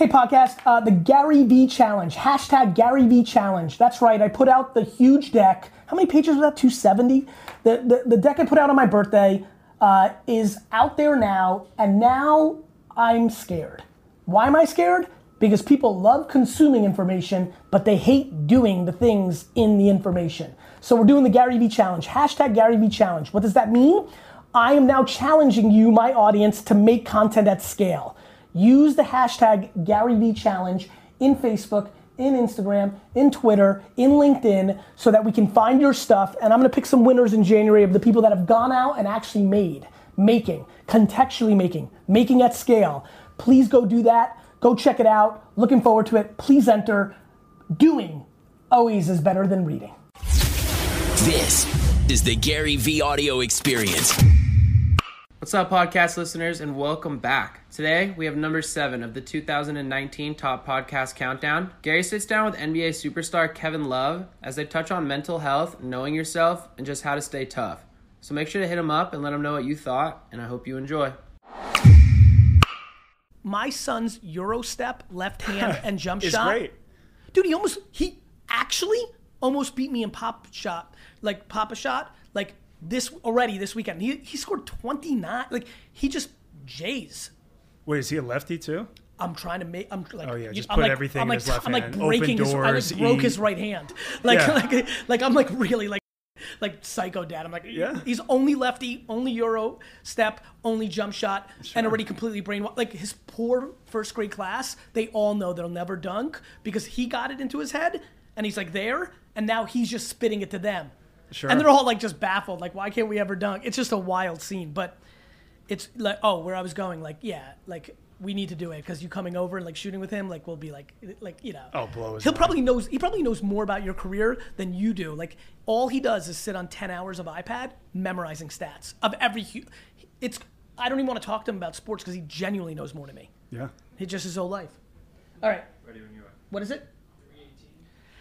Hey, podcast, the Gary V Challenge, hashtag Gary V Challenge. That's right, I put out the huge deck. How many pages was that, 270? The deck I put out on my birthday is out there now, and now I'm scared. Why am I scared? Because people love consuming information, but they hate doing the things in the information. So we're doing the Gary V Challenge, hashtag Gary V Challenge. What does that mean? I am now challenging you, my audience, to make content at scale. Use the hashtag GaryVChallenge in Facebook, in Instagram, in Twitter, in LinkedIn, so that we can find your stuff. And I'm gonna pick some winners in January of the people that have gone out and actually making at scale. Please go do that. Go check it out. Looking forward to it. Please enter. Doing always is better than reading. This is the Gary V Audio Experience. What's up, podcast listeners, and welcome back. Today, we have number 7 of the 2019 Top Podcast Countdown. Gary sits down with NBA superstar Kevin Love as they touch on mental health, knowing yourself, and just how to stay tough. So make sure to hit him up and let him know what you thought, and I hope you enjoy. My son's Euro step, left hand, and jump shot. It's great. Dude, he actually almost beat me in Papa Shot. This weekend. He scored 29. He just jays. Wait, is he a lefty too? I'm trying to make. I'm like. Oh yeah, just I'm put like, everything I'm like, in his left I'm hand. Like breaking. Open doors, I broke his right hand. I'm really psycho dad. I'm like, yeah. He's only lefty, only Euro step, only jump shot, sure. And already completely brainwashed. Like his poor first grade class, they all know they'll never dunk because he got it into his head, and he's like there, and now he's just spitting it to them. Sure. And they're all just baffled, why can't we ever dunk? It's just a wild scene, but it's where I was going, we need to do it because you coming over and shooting with him, we'll be I'll blow his mind. He probably knows more about your career than you do. All he does is sit on 10 hours of iPad memorizing stats of every. I don't even want to talk to him about sports because he genuinely knows more than me. Yeah, he just his whole life. All right. Ready when you are. What is it?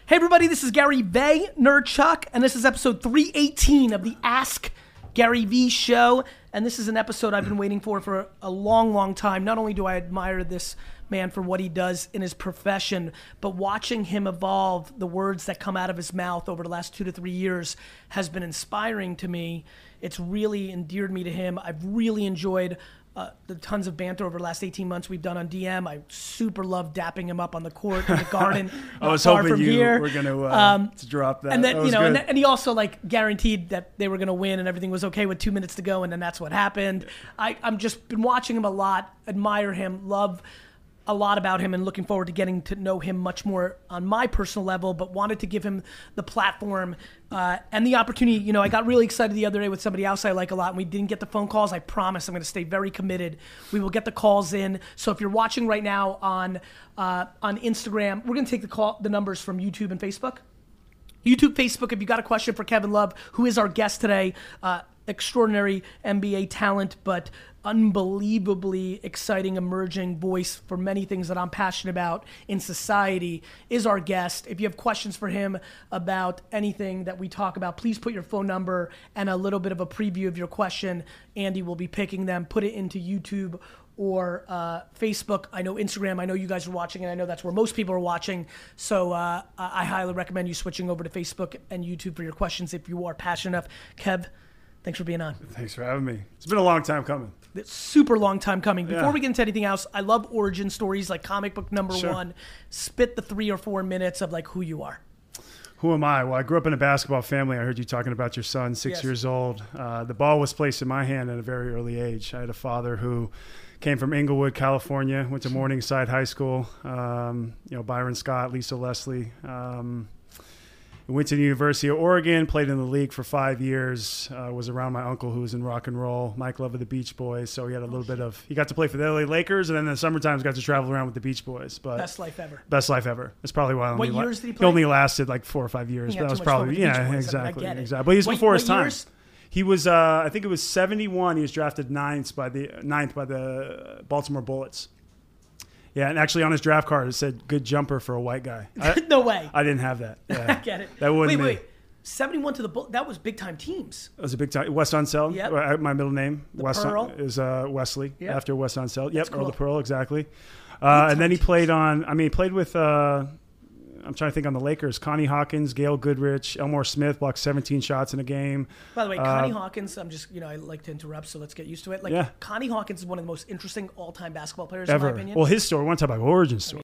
Hey everybody, this is Gary Vaynerchuk, and this is episode 318 of the Ask Gary V Show, and this is an episode I've been waiting for a long, long time. Not only do I admire this man for what he does in his profession, but watching him evolve the words that come out of his mouth over the last 2 to 3 years has been inspiring to me. It's really endeared me to him. I've really enjoyed the tons of banter over the last 18 months we've done on DM. I super love dapping him up on the court in the garden. I was hoping were going to drop that. And then, and he also guaranteed that they were going to win and everything was okay with 2 minutes to go, and then that's what happened. Yeah. I'm just been watching him a lot, admire him, love a lot about him, and looking forward to getting to know him much more on my personal level, but wanted to give him the platform and the opportunity. I got really excited the other day with somebody else I like a lot, and we didn't get the phone calls. I promise I'm going to stay very committed. We will get the calls in. So if you're watching right now on Instagram, we're going to take the numbers from YouTube and Facebook. YouTube, Facebook, if you got a question for Kevin Love, who is our guest today, extraordinary NBA talent, but unbelievably exciting emerging voice for many things that I'm passionate about in society, is our guest. If you have questions for him about anything that we talk about, please put your phone number and a little bit of a preview of your question. Andy will be picking them. Put it into YouTube or Facebook. I know Instagram, I know you guys are watching, and I know that's where most people are watching. So I highly recommend you switching over to Facebook and YouTube for your questions if you are passionate enough. Kev, thanks for being on. Thanks for having me. It's been a long time coming. Super long time coming. Before we get into anything else, I love origin stories like comic book number one. Spit the 3 or 4 minutes of who you are. Who am I? Well, I grew up in a basketball family. I heard you talking about your son, 6 years old. The ball was placed in my hand at a very early age. I had a father who came from Inglewood, California, went to Morningside High School. Byron Scott, Lisa Leslie. Went to the University of Oregon, played in the league for 5 years, was around my uncle who was in rock and roll, Mike Love of the Beach Boys. So he had a little bit of, he got to play for the LA Lakers, and then in the summertime got to travel around with the Beach Boys. But Best life ever. That's probably why what years did he play? He only lasted 4 or 5 years. But that was probably, exactly. But he was before his time. Years? He was, I think it was 1971. He was drafted ninth by the Baltimore Bullets. Yeah, and actually on his draft card it said "good jumper for a white guy." No way. I didn't have that. Yeah. I get it. That wouldn't. Wait. 71 to the Bull. That was big time teams. It was a big time. West Onsell. Yeah. My middle name. The West Pearl. Is Wesley. Yep. After West Onsell. Yep. Cool. Earl the Pearl. Exactly. And then he played on, I mean, he played with, I'm trying to think on the Lakers, Connie Hawkins, Gail Goodrich, Elmore Smith blocked 17 shots in a game. By the way, Connie Hawkins, I'm just, you know, I like to interrupt, so let's get used to it. Like, yeah. Connie Hawkins is one of the most interesting all-time basketball players ever, in my opinion. Well, his story, we want to talk about origin story. I mean,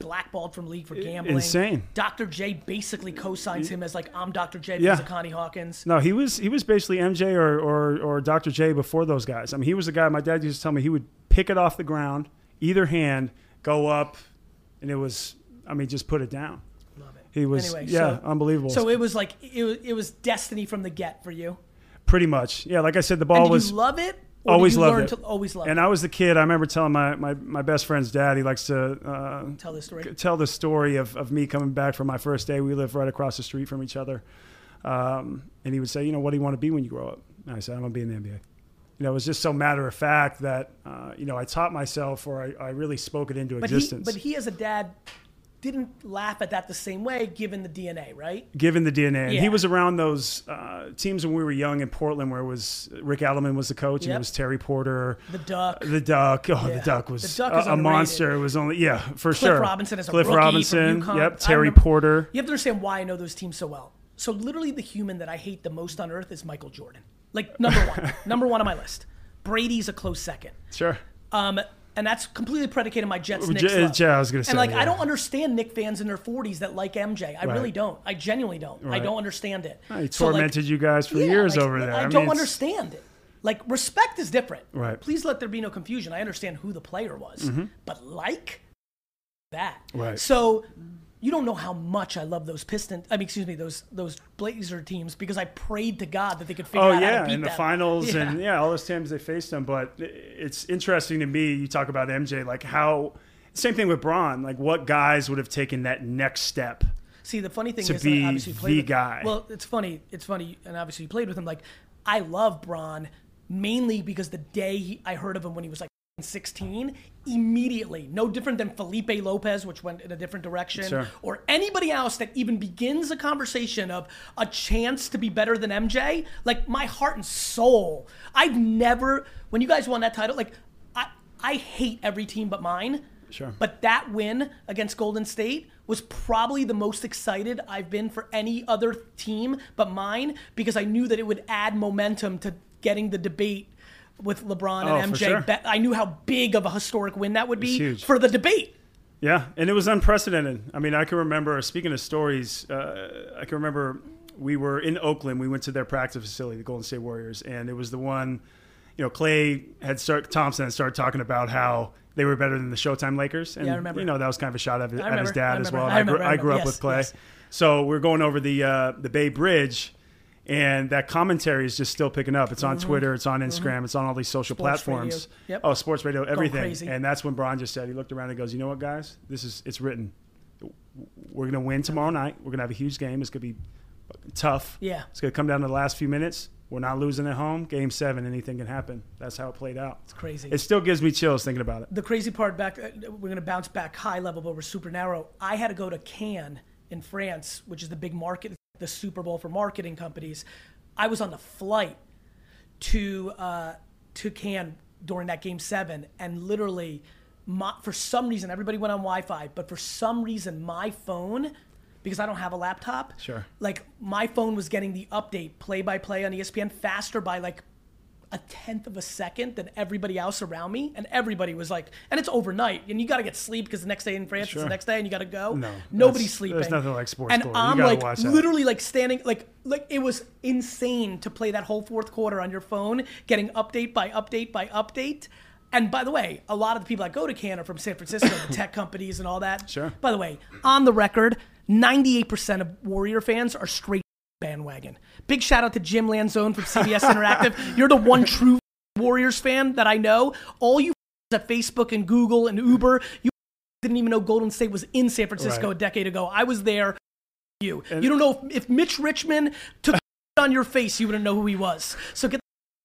blackballed from league for gambling. Insane. Dr. J basically co-signs him as like, I'm Dr. J because of Connie Hawkins. No, he was basically MJ or Dr. J before those guys. I mean, he was the guy, my dad used to tell me, he would pick it off the ground, either hand, go up, and it was, I mean, just put it down. Love it. He was, anyway, unbelievable. So it was like, it was destiny from the get for you? Pretty much. Yeah, like I said, the ball was. Did you love it? Always loved it. And I was the kid. I remember telling my best friend's dad. He likes to tell the story. Tell the story of me coming back from my first day. We lived right across the street from each other, and he would say, "You know, what do you want to be when you grow up?" And I said, "I'm gonna be in the NBA." You know, it was just so matter of fact that you know, I taught myself, or I really spoke it into existence. But he, as a dad, didn't laugh at that the same way, given the DNA, right? Given the DNA. And he was around those teams when we were young in Portland, where it was Rick Adelman was the coach, and it was Terry Porter. The Duck. The Duck was a monster. It was only, Cliff Robinson is a rookie. Cliff Robinson, from UConn. Terry Porter. You have to understand why I know those teams so well. So literally the human that I hate the most on earth is Michael Jordan. Like, number one on my list. Brady's a close second. Sure. And that's completely predicated on my Knicks love. Yeah, I was going to say. And like, I don't understand Knicks fans in their 40s that like MJ. I really don't. I genuinely don't. Right. I don't understand it. He tormented you guys for years over there. I don't understand it. Like, respect is different. Right. Please let there be no confusion. I understand who the player was, but like that. Right. So you don't know how much I love those Pistons. I mean, excuse me, those Blazer teams, because I prayed to God that they could figure out how to beat them. Oh, in the finals and all those times they faced them. But it's interesting to me, you talk about MJ, like how, same thing with Bron, like what guys would have taken that next step. See, the funny thing is that obviously you played with him. Well, it's funny, and obviously you played with him. Like, I love Bron mainly because the day I heard of him when he was like 16, immediately, no different than Felipe Lopez, which went in a different direction, or anybody else that even begins a conversation of a chance to be better than MJ. Like, my heart and soul, I've never, when you guys won that title, like I hate every team but mine, but that win against Golden State was probably the most excited I've been for any other team but mine, because I knew that it would add momentum to getting the debate with LeBron and MJ. I knew how big of a historic win that would be for the debate. Yeah, and it was unprecedented. I mean, I can remember, speaking of stories, I can remember we were in Oakland. We went to their practice facility, the Golden State Warriors, and it was the one, you know, Clay Thompson had started talking about how they were better than the Showtime Lakers. And, I remember. You know, that was kind of a shot at his dad as well. I grew up with Clay. Yes. So we're going over the Bay Bridge, and that commentary is just still picking up. It's on Twitter, it's on Instagram, it's on all these social platforms. Yep. Oh, sports radio, everything. And that's when Bron just said, he looked around and goes, you know what, guys? It's written. We're going to win tomorrow night. We're going to have a huge game. It's going to be tough. Yeah. It's going to come down to the last few minutes. We're not losing at home. Game 7, anything can happen. That's how it played out. It's crazy. It still gives me chills thinking about it. The crazy part, we're going to bounce back high level, but we're super narrow. I had to go to Cannes in France, which is the big market, the Super Bowl for marketing companies. I was on the flight to Cannes during that Game 7, and literally, for some reason, everybody went on Wi-Fi, but for some reason, my phone, because I don't have a laptop, like my phone was getting the update play-by-play on ESPN faster by like a 1/10 of a second than everybody else around me. And everybody was like, and it's overnight and you got to get sleep because the next day in France, it's the next day and you got to go. Nobody's sleeping. There's nothing like sports. And I'm like literally like standing, like it was insane to play that whole fourth quarter on your phone, getting update by update by update. And by the way, a lot of the people that go to Cannes are from San Francisco, the tech companies and all that. By the way, on the record, 98% of Warrior fans are straight bandwagon. Big shout out to Jim Lanzone from CBS Interactive. You're the one true Warriors fan that I know. All you at Facebook and Google and Uber, you didn't even know Golden State was in San Francisco a decade ago. I was there. You don't know if Mitch Richmond took on your face, you wouldn't know who he was. So get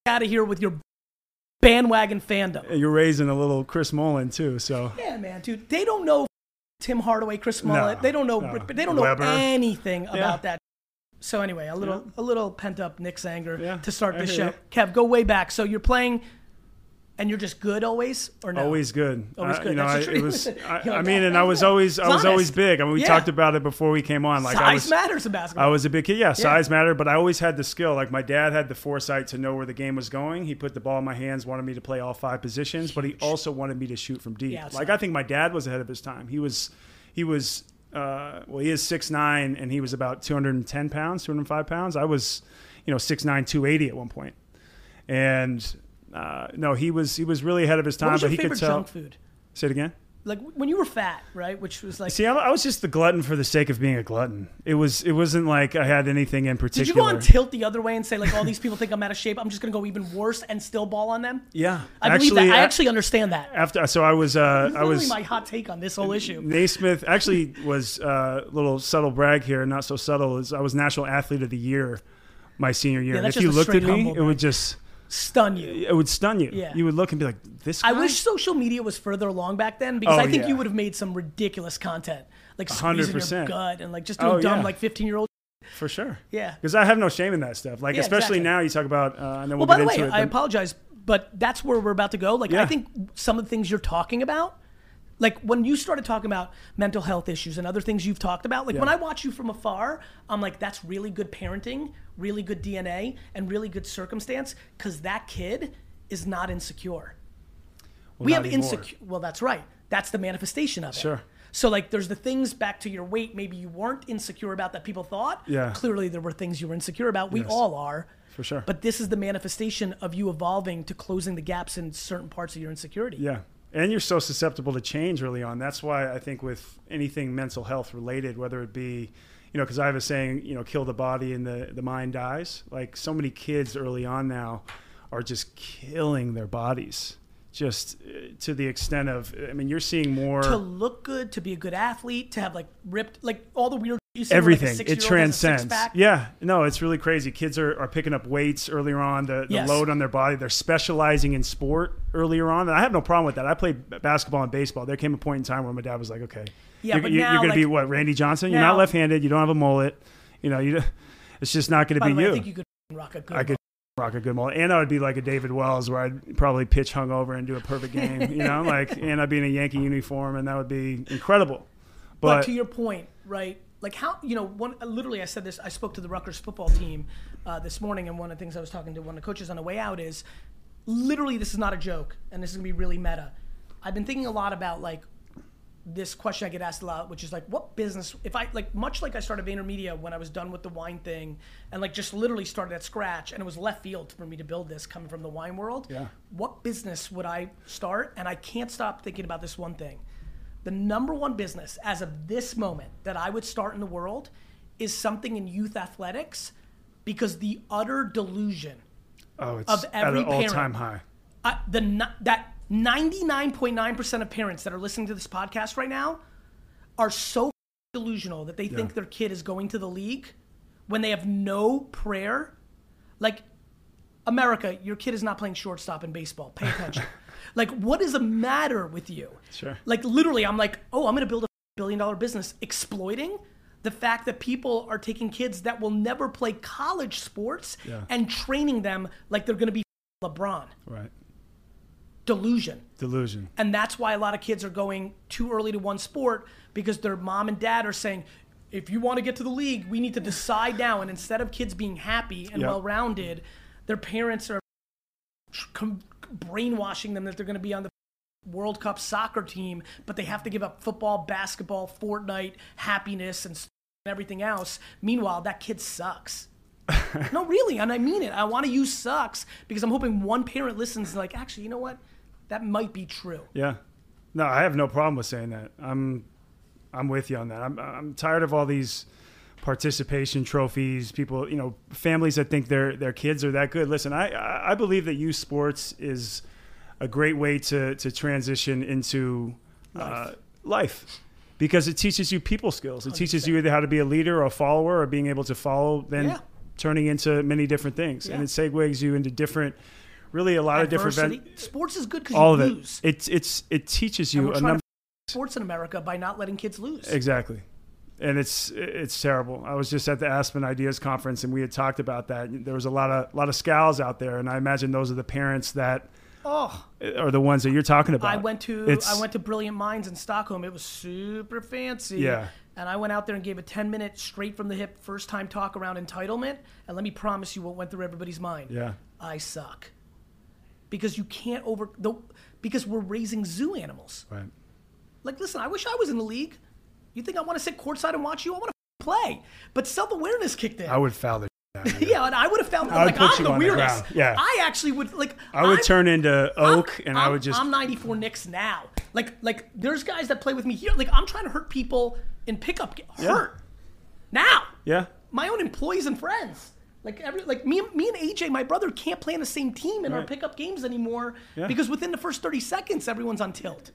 the out of here with your bandwagon fandom. You're raising a little Chris Mullin too, so. Yeah, man, dude. They don't know Tim Hardaway, Chris Mullin. They don't know anything about that. So anyway, a little pent up Knicks anger to start this show. Kev, go way back. So you're playing And you're just good always, or no? Always good. Always good. I was always big. I mean, we talked about it before we came on. Like, size matters in basketball. I was a big kid. Yeah, size mattered, but I always had the skill. Like, my dad had the foresight to know where the game was going. He put the ball in my hands, wanted me to play all five positions, but he also wanted me to shoot from deep. Yeah, like, I think my dad was ahead of his time. He is 6'9", and he was about 210 pounds, 205 pounds. I was, 6'9", 280 at one point, and. No, he was really ahead of his time, but he could tell. What was your favorite junk food? Say it again. Like, when you were fat, right? Which was like. See, I was just the glutton for the sake of being a glutton. It wasn't like I had anything in particular. Did you go on tilt the other way and say, like, all these people think I'm out of shape, I'm just going to go even worse and still ball on them? Yeah. I actually understand that. That was my hot take on this whole issue. Naismith actually was a little subtle brag here, not so subtle. I was National Athlete of the Year my senior year. Yeah, if you looked at me, it would just. Stun you. It would stun you. Yeah. You would look and be like, this guy? I wish social media was further along back then, because I think you would have made some ridiculous content. Like, squeezing 100%. Your gut and like just doing dumb, like 15-year-old. For sure. Yeah. Because I have no shame in that stuff. Like, especially now you talk about, I know we'll get into it. Well, by the way, I apologize, but that's where we're about to go. Like, I think some of the things you're talking about, like when you started talking about mental health issues and other things you've talked about, like when I watch you from afar, I'm like, that's really good parenting, really good DNA, and really good circumstance, because that kid is not insecure. Well, we have insecure. Well, that's right. That's the manifestation of it. Sure. So like there's the things back to your weight maybe you weren't insecure about that people thought. Yeah. Clearly there were things you were insecure about. We all are. For sure. But this is the manifestation of you evolving to closing the gaps in certain parts of your insecurity. Yeah. And you're so susceptible to change early on. That's why I think with anything mental health related, whether it be, because I have a saying, kill the body and the mind dies. Like, so many kids early on now are just killing their bodies, just to the extent of, I mean, you're seeing more. To look good, to be a good athlete, to have like ripped, like all the weird. Everything. It transcends. Yeah. No, it's really crazy. Kids are picking up weights earlier on, the load on their body. They're specializing in sport earlier on. And I have no problem with that. I played basketball and baseball. There came a point in time where my dad was like, okay, you're going to be what, Randy Johnson? You're not left-handed. You don't have a mullet. It's just not going to be you. I think you could rock a good mullet. I could rock a good mullet. And I would be like a David Wells, where I'd probably pitch hungover and do a perfect game, and I'd be in a Yankee uniform, and that would be incredible. But to your point, right? Like how, literally I said this, I spoke to the Rutgers football team this morning, and one of the things I was talking to one of the coaches on the way out is, literally this is not a joke, and this is gonna be really meta. I've been thinking a lot about like this question I get asked a lot, which is like, what business, if I, like much like I started VaynerMedia when I was done with the wine thing, and like just literally started at scratch, and it was left field for me to build this coming from the wine world, what business would I start? And I can't stop thinking about this one thing. The number one business as of this moment that I would start in the world is something in youth athletics, because the utter delusion of every parent. At an all-time high. That 99.9% of parents that are listening to this podcast right now are so delusional that they think their kid is going to the league when they have no prayer. Like, America, your kid is not playing shortstop in baseball. Pay attention. Like, what is the matter with you? Sure. Like, literally, I'm like, I'm going to build a billion-dollar business exploiting the fact that people are taking kids that will never play college sports and training them like they're going to be LeBron. Right. Delusion. And that's why a lot of kids are going too early to one sport, because their mom and dad are saying, if you want to get to the league, we need to decide now. And instead of kids being happy and well-rounded, their parents are brainwashing them that they're going to be on the World Cup soccer team, but they have to give up football, basketball, Fortnite, happiness, and everything else. Meanwhile, that kid sucks. No, really, and I mean it. I want to use sucks because I'm hoping one parent listens and like, actually, you know what? That might be true. Yeah. No, I have no problem with saying that. I'm with you on that. I'm tired of all these participation trophies, people, families that think their kids are that good. Listen, I believe that youth sports is a great way to transition into life, because it teaches you people skills. It teaches you either how to be a leader or a follower, or being able to follow, then turning into many different things. Yeah. And it segues you into different, really a lot of different events. Sports is good because you lose. It teaches you a number of sports in America by not letting kids lose. Exactly. And it's terrible. I was just at the Aspen Ideas Conference, and we had talked about that. There was a lot of scowls out there, and I imagine those are the parents that Oh, are the ones that you're talking about. I went to Brilliant Minds in Stockholm. It was super fancy. Yeah. And I went out there and gave a 10-minute straight from the hip first time talk around entitlement. And let me promise you what went through everybody's mind. Yeah. I suck. Because you can't because we're raising zoo animals. Right. Like, listen, I wish I was in the league. You think I want to sit courtside and watch you? I want to play. But self-awareness kicked in. I would foul the yeah, and I would have found that, like, I'm the weirdest. Yeah. I actually would, like... I would turn into oak, and I would just... I'm 94 Knicks now. Like there's guys that play with me here. Like, I'm trying to hurt people in pickup. Hurt. Now. Yeah. My own employees and friends. Like, me and AJ, my brother, can't play on the same team in our pickup games anymore because within the first 30 seconds, everyone's on tilt.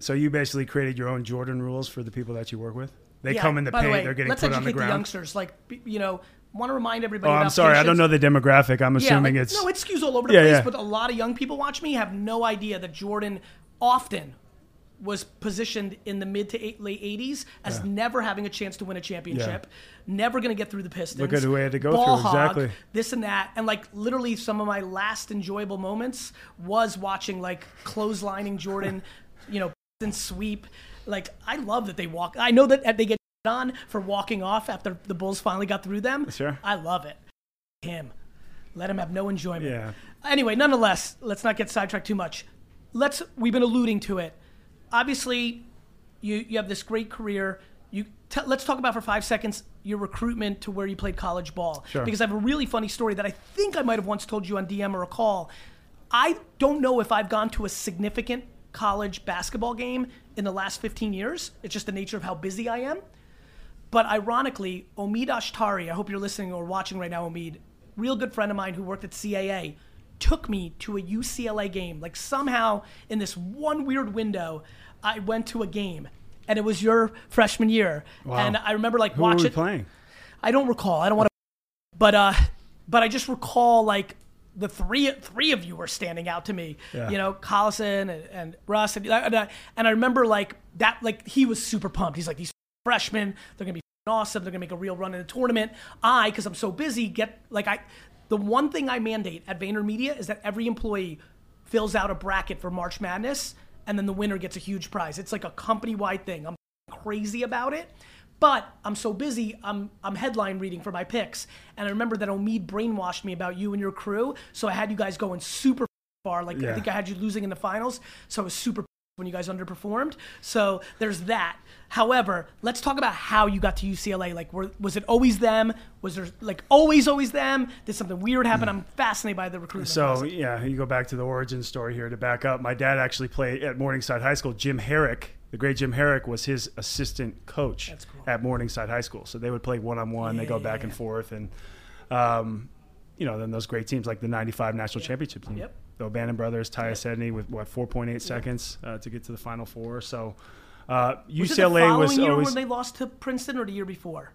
So you basically created your own Jordan rules for the people that you work with? They come in the paint, they're getting put on the ground. Let's educate the youngsters. Like, you know... want to remind everybody about patience. I don't know the demographic. I'm assuming it's... No, it skews all over the place, but a lot of young people watch me have no idea that Jordan often was positioned in the mid to late 80s as never having a chance to win a championship, never going to get through the Pistons. Look at the way to go through, exactly. This and that. And, like, literally some of my last enjoyable moments was watching, like, clotheslining Jordan, and sweep. Like, I love that they walk. I know that they get... on for walking off after the Bulls finally got through them. Sure. I love it. Him. Let him have no enjoyment. Yeah. Anyway, nonetheless, let's not get sidetracked too much. We've been alluding to it. Obviously, you have this great career. Let's talk about for 5 seconds your recruitment to where you played college ball. Sure. Because I have a really funny story that I think I might have once told you on DM or a call. I don't know if I've gone to a significant college basketball game in the last 15 years. It's just the nature of how busy I am. But ironically, Omid Ashtari, I hope you're listening or watching right now, Omid, real good friend of mine who worked at CAA, took me to a UCLA game. Like, somehow in this one weird window, I went to a game, and it was your freshman year. Wow. And I remember, like, watching. Who were we playing? I don't recall. I don't want to. But I just recall, like, the three of you were standing out to me. Yeah. You know, Collison and Russ, and I remember, like, that. Like, he was super pumped. He's like, these freshmen, they're gonna be awesome, they're gonna make a real run in the tournament. Because I'm so busy, the one thing I mandate at VaynerMedia is that every employee fills out a bracket for March Madness, and then the winner gets a huge prize. It's like a company-wide thing. I'm crazy about it, but I'm so busy, I'm headline reading for my picks. And I remember that Omid brainwashed me about you and your crew, so I had you guys going super far. Like, I think I had you losing in the finals, so I was super when you guys underperformed. So there's that. However, let's talk about how you got to UCLA. Like, was it always them? Was there, like, always them? Did something weird happen? I'm fascinated by the recruitment. So, you go back to the origin story here to back up. My dad actually played at Morningside High School. Jim Herrick, the great Jim Herrick, was his assistant coach at Morningside High School. So they would play one-on-one. They go back and forth. And, then those great teams, like the 95 National Championship team. Yep. The O'Bannon brothers, Ty Sedney with, 4.8 seconds to get to the Final Four. So UCLA was always... Was it the following year when they lost to Princeton or the year before?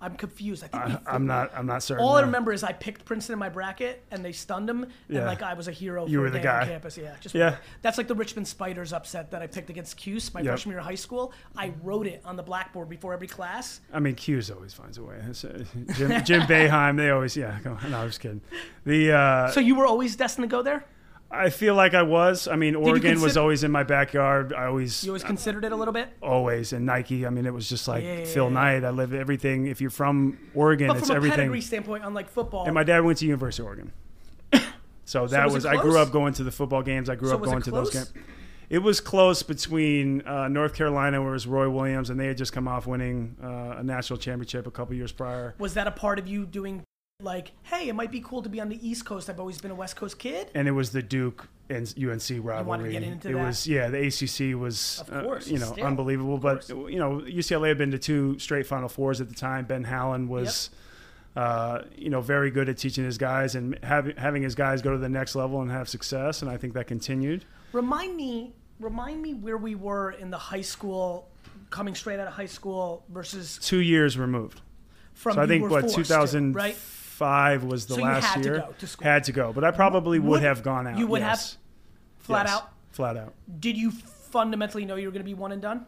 I'm confused. I think I'm not certain. All I remember is I picked Princeton in my bracket, and they stunned them, and like I was a hero for the guy on campus. Yeah, that's like the Richmond Spiders upset that I picked against Cuse my freshman year of high school. I wrote it on the blackboard before every class. I mean, Cuse always finds a way. Jim Boeheim, they always I was kidding. So you were always destined to go there? I feel like I was. I mean, Oregon was always in my backyard. You always considered it a little bit? Always. And Nike, I mean, it was just like Phil Knight. I live everything. If you're from Oregon, it's everything. But from a pedigree standpoint, unlike football. And my dad went to University of Oregon. I grew up going to the football games. I grew up going to those games. It was close between North Carolina, where it was Roy Williams, and they had just come off winning a national championship a couple years prior. Was that a part of you doing... like, hey, it might be cool to be on the East Coast. I've always been a West Coast kid. And it was the Duke and UNC rivalry. You wanted to get into that. It was, the ACC was, of course, unbelievable. But, UCLA had been to two straight Final Fours at the time. Ben Hallen was, very good at teaching his guys and having his guys go to the next level and have success. And I think that continued. Remind me where we were in the high school, coming straight out of high school versus 2 years removed. So I think 2000. Right? 5 was the last year. So you had to go to school. Had to go, but I probably would have gone out. You would have? Flat out? Flat out. Did you fundamentally know you were going to be one and done?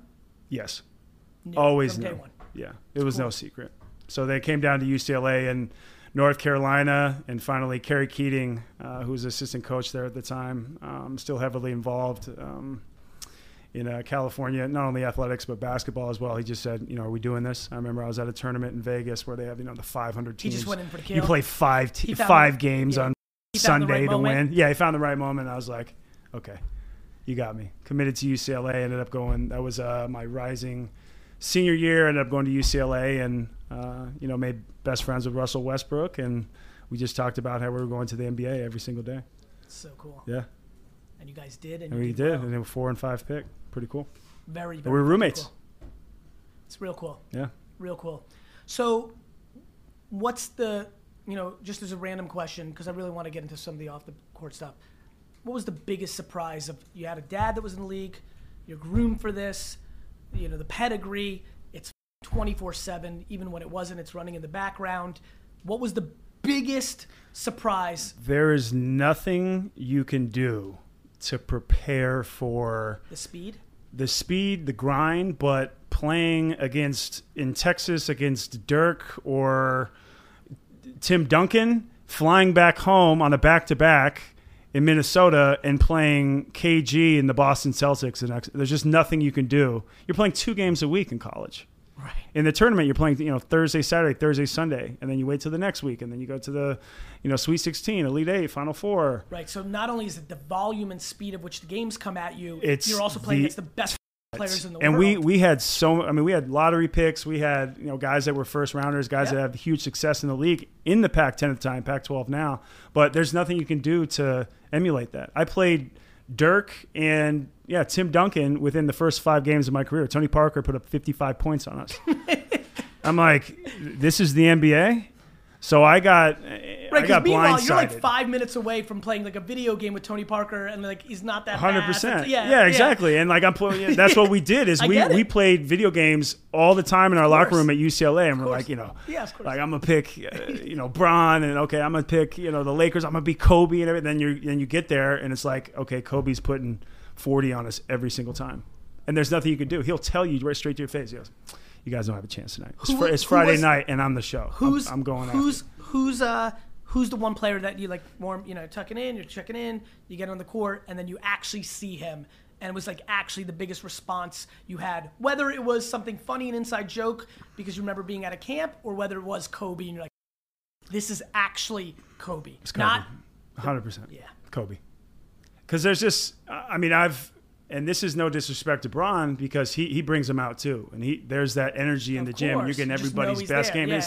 Yes. Always knew. From day one. Yeah. It was no secret. So they came down to UCLA, and North Carolina, and finally Kerry Keating, who was assistant coach there at the time, still heavily involved in California, not only athletics, but basketball as well. He just said, you know, are we doing this? I remember I was at a tournament in Vegas where they have, you know, the 500 teams. He just went in for the kill. You play five games on Sunday to win. Yeah, he found the right moment. I was like, okay, you got me. Committed to UCLA, ended up going. That was my rising senior year, ended up going to UCLA and, you know, made best friends with Russell Westbrook. And we just talked about how we were going to the NBA every single day. So cool. Yeah. And you guys did. And we did. Well. And they were 4 and 5 pick. Pretty cool. Very, very cool. We were roommates. Cool. It's real cool. Yeah. Real cool. So what's the, you know, just as a random question, because I really want to get into some of the off the court stuff. What was the biggest surprise of, you had a dad that was in the league, you're groomed for this, you know, the pedigree, it's 24/7, even when it wasn't, it's running in the background. What was the biggest surprise? There is nothing you can do to prepare for the speed, the grind, but playing against, in Texas, against Dirk or Tim Duncan, flying back home on a back-to-back in Minnesota and playing KG in the Boston Celtics. And there's just nothing you can do. You're playing 2 games a week in college. Right. In the tournament, you're playing, you know, Thursday, Saturday, Thursday, Sunday, and then you wait till the next week, and then you go to the, you know, Sweet 16, Elite 8, Final 4. Right. So not only is it the volume and speed of which the games come at you, you're also playing against the best players in the world. And we had we had lottery picks. We had, you know, guys that were first rounders, guys that have huge success in the league in the Pac-10 at the time, Pac-12 now. But there's nothing you can do to emulate that. I played Dirk and Tim Duncan within the first 5 games of my career. Tony Parker put up 55 points on us. I'm like, this is the NBA? So I got blindsided. You're like 5 minutes away from playing like a video game with Tony Parker, and like he's not that 100%. Yeah, exactly. And like I'm playing. That's what we did is we played video games all the time in our locker room at UCLA, and we're like, you know, like I'm gonna pick, you know, Bron, and okay, I'm gonna pick, you know, the Lakers. I'm gonna be Kobe and everything. Then you get there, and it's like, okay, Kobe's putting 40 on us every single time, and there's nothing you can do. He'll tell you right straight to your face. He goes, you guys don't have a chance tonight. It's Friday night, and I'm the show. I'm going out. Who's the one player that you like more, you know, tucking in, you're checking in, you get on the court, and then you actually see him, and it was like actually the biggest response you had, whether it was something funny, an inside joke, because you remember being at a camp, or whether it was Kobe, and you're like, this is actually Kobe. It's Kobe. Not 100%. Yeah, Kobe. Because there's just, I mean, and this is no disrespect to Bron, because he brings them out too. And there's that energy in the gym. You're getting everybody's best game. Yeah.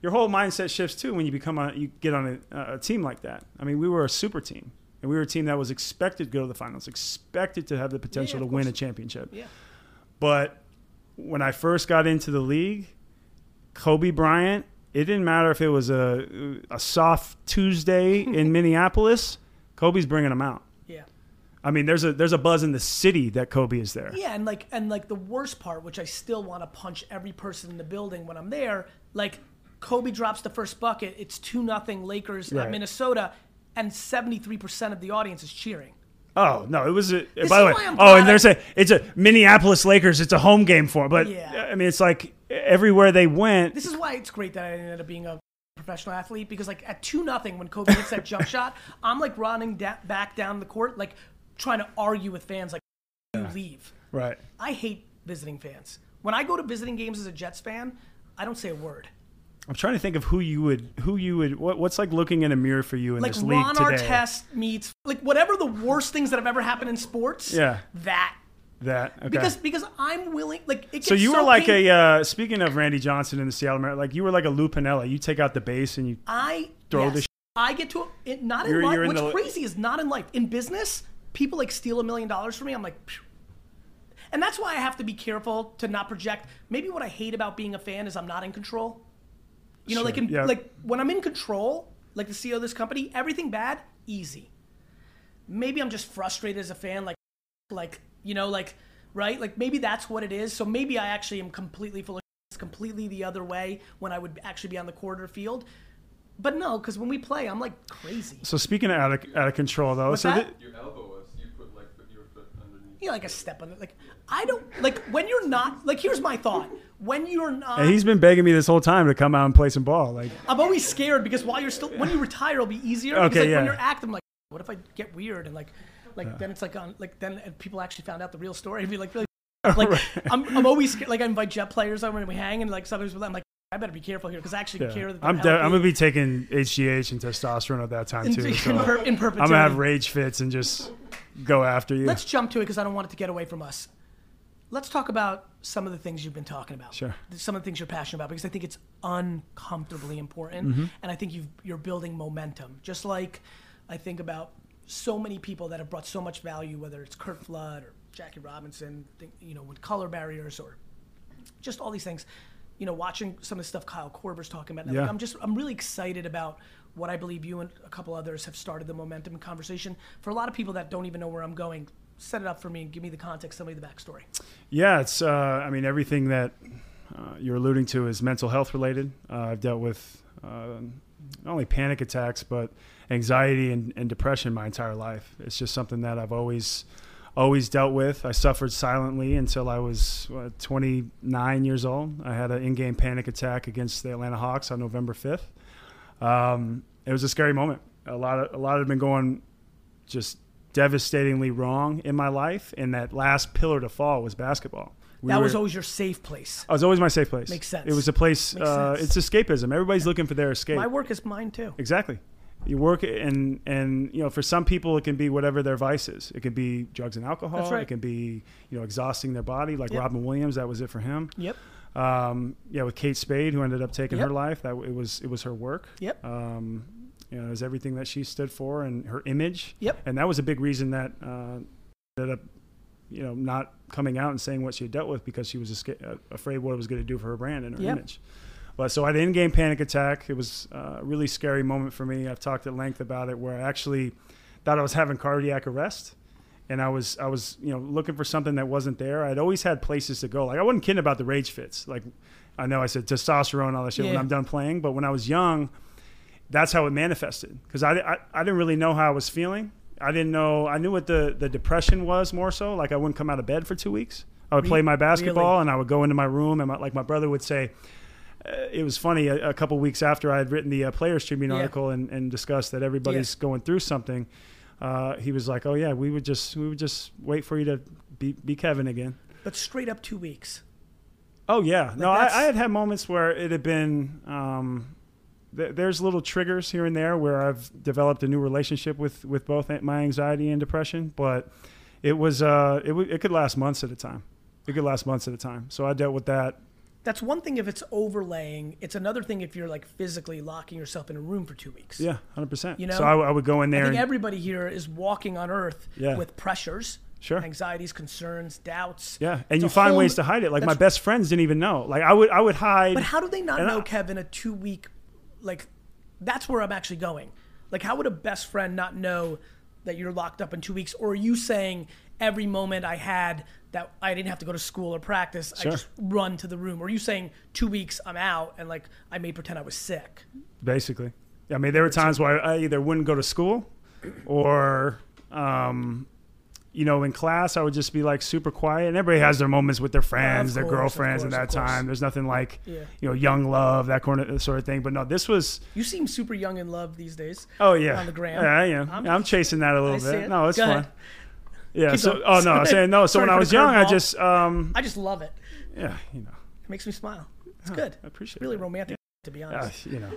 Your whole mindset shifts too when you get on a team like that. I mean, we were a super team. And we were a team that was expected to go to the finals, expected to have the potential to win a championship. Yeah. But when I first got into the league, Kobe Bryant, it didn't matter if it was a soft Tuesday in Minneapolis, Kobe's bringing them out. I mean, there's a buzz in the city that Kobe is there. Yeah, and like the worst part, which I still want to punch every person in the building when I'm there, like Kobe drops the first bucket, it's 2-0 Lakers at Minnesota, and 73% of the audience is cheering. Oh, no, it was by the way. Oh, and they're saying it's a Minneapolis Lakers, it's a home game for them, but I mean, it's like everywhere they went. This is why it's great that I ended up being a professional athlete, because like at 2-0 when Kobe hits that jump shot, I'm like running back down the court like trying to argue with fans like, you leave. Right. I hate visiting fans. When I go to visiting games as a Jets fan, I don't say a word. I'm trying to think of who you would, what's like looking in a mirror for you in like this league today. Like Ron Artest meets, like whatever the worst things that have ever happened in sports. Yeah. That, okay. Because I'm willing, like, it gets so you were like speaking of Randy Johnson in the Seattle Mariners, like you were like a Lou Piniella. You take out the base and you throw the shit. I get to, life, what's crazy is not in life. In business, people like steal $1 million from me. I'm like, phew. And that's why I have to be careful to not project. Maybe what I hate about being a fan is I'm not in control. You know, like when I'm in control, like the CEO of this company, everything bad, easy. Maybe I'm just frustrated as a fan, like you know, like right, like maybe that's what it is. So maybe I actually am completely full of shit. It's completely the other way when I would actually be on the court or field. But no, because when we play, I'm like crazy. So speaking of out of control though, your elbow. You know, like a step on it. Like, I don't, like, when you're not, like, here's my thought. when you're not. And he's been begging me this whole time to come out and play some ball. Like, I'm always scared because while you're still, when you retire, it'll be easier. Okay, because like, yeah. When you're active, I'm like, what if I get weird? And like then it's like on, like then people actually found out the real story. It'd be like really. Like right. I'm always scared. Like I invite Jet players on when we hang, and like sometimes I'm like, I better be careful here because I actually care. That I'm gonna be taking HGH and testosterone at that time too. So in perpetuity. I'm gonna have rage fits and just go after you. Let's jump to it because I don't want it to get away from us. Let's talk about some of the things you've been talking about. Sure. Some of the things you're passionate about because I think it's uncomfortably important, mm-hmm. and I think you're building momentum. Just like I think about so many people that have brought so much value, whether it's Kurt Flood or Jackie Robinson, you know, with color barriers or just all these things, you know, watching some of the stuff Kyle Korver's talking about. Yeah. I'm really excited about what I believe you and a couple others have started the momentum and conversation for a lot of people that don't even know where I'm going. Set it up for me and give me the context, tell me the backstory. Yeah, it's, I mean, everything that you're alluding to is mental health related. I've dealt with not only panic attacks, but anxiety and depression my entire life. It's just something that I've always dealt with. I suffered silently until I was 29 years old. I had an in-game panic attack against the Atlanta Hawks on November 5th. It was a scary moment. A lot had been going just devastatingly wrong in my life, and that last pillar to fall was basketball. Was always your safe place. It was always my safe place. Makes sense. It was a place, it's escapism. Everybody's looking for their escape. My work is mine too. Exactly. You work and you know, for some people it can be whatever their vice is. It could be drugs and alcohol. That's right. It can be, you know, exhausting their body, like yep. Robin Williams. That was it for him. Yep. Yeah, with Kate Spade, who ended up taking yep. her life. That it was her work. Yep. You know, it was everything that she stood for and her image. Yep. And that was a big reason that ended up, you know, not coming out and saying what she had dealt with because she was afraid what it was going to do for her brand and her yep. image. But so I had an in-game panic attack. It was a really scary moment for me. I've talked at length about it, where I actually thought I was having cardiac arrest, and I was you know, looking for something that wasn't there. I'd always had places to go. Like, I wasn't kidding about the rage fits. Like, I know I said testosterone, all that shit yeah. when I'm done playing, but when I was young, that's how it manifested. Because I didn't really know how I was feeling. I didn't know. I knew what the depression was more so. Like, I wouldn't come out of bed for 2 weeks. I would play my basketball, really? And I would go into my room, and my brother would say. It was funny, a couple weeks after I had written the Players Tribune yeah. article and discussed that everybody's yeah. going through something, he was like, oh yeah, we would just wait for you to be Kevin again. But straight up 2 weeks. Oh yeah. Like, no, I had had moments where it had been, there's little triggers here and there where I've developed a new relationship with both my anxiety and depression, but it was, it could last months at a time. It could last months at a time. So I dealt with that. That's one thing if it's overlaying. It's another thing if you're like physically locking yourself in a room for 2 weeks. Yeah, 100%. You know, so I would go in there. I think everybody here is walking on earth yeah. with pressures, sure, anxieties, concerns, doubts. Yeah, and it's you find ways to hide it. Like my best friends didn't even know. Like I would hide. But how do they not know, Kevin? A 2 week, like that's where I'm actually going. Like, how would a best friend not know that you're locked up in 2 weeks? Or are you saying every moment I had that I didn't have to go to school or practice, sure. I just run to the room? Or are you saying 2 weeks I'm out and like I may pretend I was sick? Basically. I mean, there were times where I either wouldn't go to school or, you know, in class I would just be like super quiet. And everybody has their moments with their friends, their girlfriends at that time. There's nothing like, yeah. you know, young love, that sort of thing. But no, this was... You seem super young in love these days. Oh, yeah. On the gram. Yeah, I am. I'm chasing that a little bit. No, it's fun. Yeah. Keep so, going. Oh no, I'm saying no. So when I was young, I just love it. Yeah, you know, it makes me smile. It's good. I appreciate it. Really that. Romantic, yeah. to be honest. You know,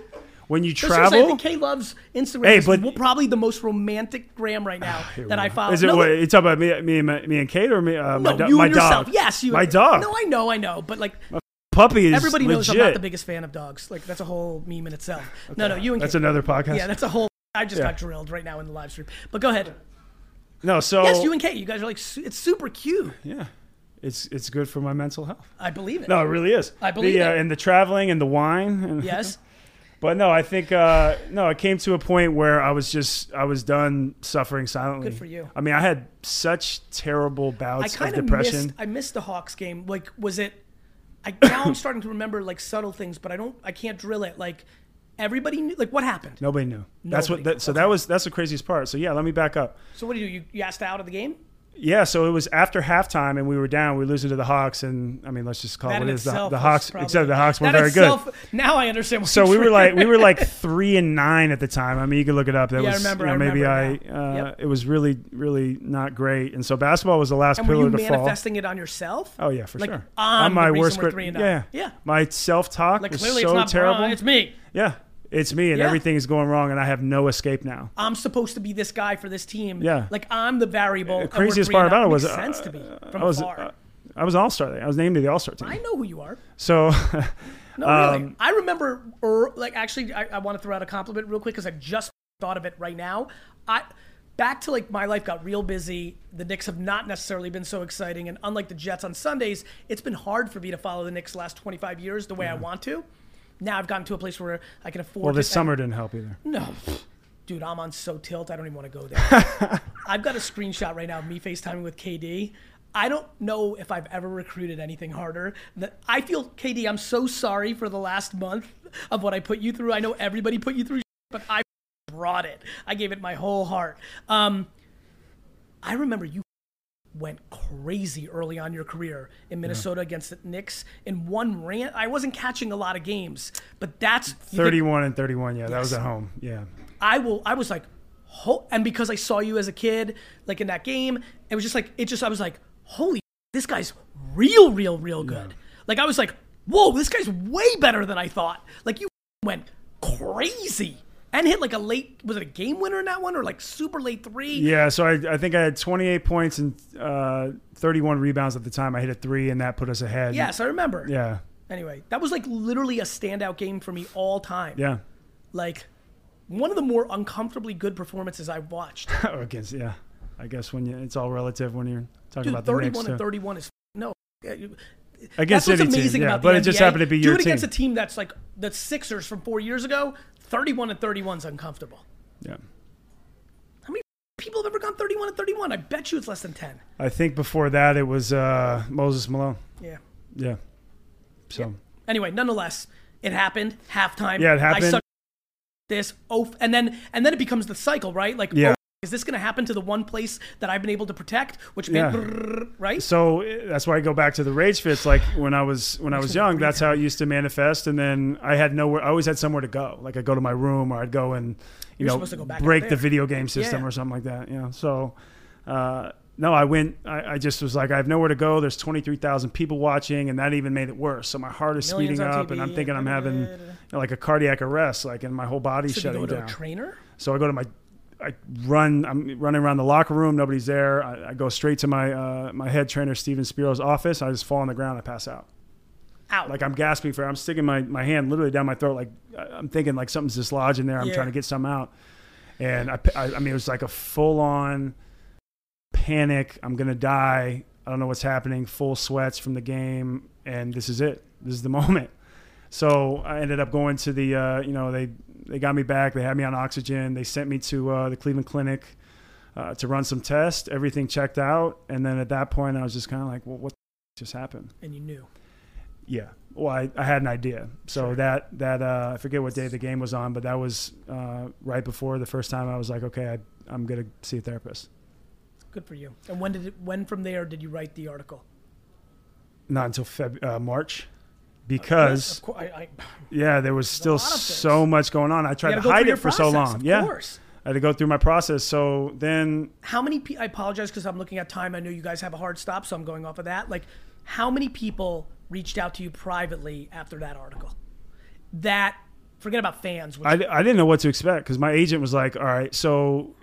when you travel, I think Kay Love's Instagram is probably the most romantic gram right now that I follow. Is it? No, what, you talking about me and Kate, or me? No, my, you my and dog. Yourself. Yes, you. My dog. No, I know, but like. My puppy is everybody knows legit. I'm not the biggest fan of dogs. Like, that's a whole meme in itself. Okay. No, you and Kate. That's another podcast. Yeah, that's a whole. I just got drilled right now in the live stream. But go ahead. No, so yes, you and Kate, you guys are like it's super cute. Yeah, it's good for my mental health. I believe it. No, it really is. I believe it. And the traveling and the wine. And, yes, but no, I think it came to a point where I was done suffering silently. Good for you. I mean, I had such terrible bouts of depression. I missed the Hawks game. Like, was it? Now I'm starting to remember like subtle things, but I can't drill it. Like, everybody knew. Like, what happened? Nobody knew. That's what. That's the craziest part. So yeah, let me back up. So what do you do? You asked out of the game? Yeah, so it was after halftime, and we were down. We were losing to the Hawks, and I mean, let's just call it what it is. The Hawks, except the Hawks weren't very good. Now I understand. So we were like 3-9 at the time. I mean, you can look it up. That was, I remember. It was really, really not great. And so basketball was the last pillar to fall. Were you manifesting it on yourself? Oh yeah, for sure. On my worst grade. Yeah. My self-talk was so terrible. It's me. Yeah. It's me, and everything is going wrong, and I have no escape now. I'm supposed to be this guy for this team. Yeah. Like, I'm the variable. The craziest part about it was I was an all-star there. I was named to the all-star team. I know who you are. So. No, really. I remember, I want to throw out a compliment real quick because I just thought of it right now. Back to like my life got real busy. The Knicks have not necessarily been so exciting, and unlike the Jets on Sundays, it's been hard for me to follow the Knicks last 25 years the way I want to. Now I've gotten to a place where I can afford. Well, this summer didn't help either. No, dude, I'm on so tilt. I don't even want to go there. I've got a screenshot right now of me FaceTiming with KD. I don't know if I've ever recruited anything harder. I feel, KD, I'm so sorry for the last month of what I put you through. I know everybody put you through, but I brought it. I gave it my whole heart. I remember you went crazy early on your career in Minnesota against the Knicks in one rant. I wasn't catching a lot of games, but that's 31 and 31. Yeah, yes. That was at home. Yeah, I was like, and because I saw you as a kid, like in that game, it was just like I was like, holy, this guy's real good. Yeah. Like I was like, whoa, this guy's way better than I thought. Like you went crazy. And hit like a late, was it a game winner in that one or like super late three? Yeah, so I think I had 28 points and 31 rebounds at the time. I hit a three and that put us ahead. Yes, I remember. Yeah. Anyway, that was like literally a standout game for me all time. Yeah. Like one of the more uncomfortably good performances I've watched. Against, yeah. I guess it's all relative when you're talking about the Knicks. 31 and 31 is, no. Against that's what's amazing team, yeah, about but the NBA. It just happened to be your team. Do it against a team that's like the Sixers from 4 years ago. 31 and 31 is uncomfortable. Yeah. How many people have ever gone 31 and 31? I bet you it's less than 10. I think before that it was Moses Malone. Yeah. Yeah. So. Yeah. Anyway, nonetheless, it happened. Halftime. Yeah, it happened. I suck this. Oh, and then it becomes the cycle, right? Like, yeah. Oh, is this going to happen to the one place that I've been able to protect? Which made, yeah. Right? So that's why I go back to the rage fits. Like when I was young, that's how it used to manifest. And then I had nowhere. I always had somewhere to go. Like I'd go to my room, or I'd go and break the video game system or something like that. Yeah. So no, I went. I just was like, I have nowhere to go. There's 23,000 people watching, and that even made it worse. So my heart is speeding up, and I'm thinking I'm having like a cardiac arrest, like, and my whole body's shutting down. So you go to a trainer? So I go to my. I'm running around the locker room. Nobody's there. I go straight to my my head trainer, Steven Spiro's office. I just fall on the ground. I pass out. Ow. Like I'm gasping for air. I'm sticking my hand literally down my throat. Like I'm thinking like something's dislodged in there. I'm trying to get something out. And I mean, it was like a full on panic. I'm going to die. I don't know what's happening. Full sweats from the game. And this is it. This is the moment. So I ended up going to the, they got me back. They had me on oxygen. They sent me to the Cleveland Clinic to run some tests. Everything checked out. And then at that point, I was just kind of like, well, what the just happened? And you knew. Yeah. Well, I had an idea. So sure. I forget what day the game was on, but that was right before the first time I was like, okay, I'm going to see a therapist. Good for you. And when from there did you write the article? Not until March. Because, of course, there was still so much going on. I tried to hide it for so long. Of course. I had to go through my process. So then. How many people, I apologize because I'm looking at time. I know you guys have a hard stop, so I'm going off of that. Like, how many people reached out to you privately after that article? Forget about fans. I didn't know what to expect because my agent was like, all right, so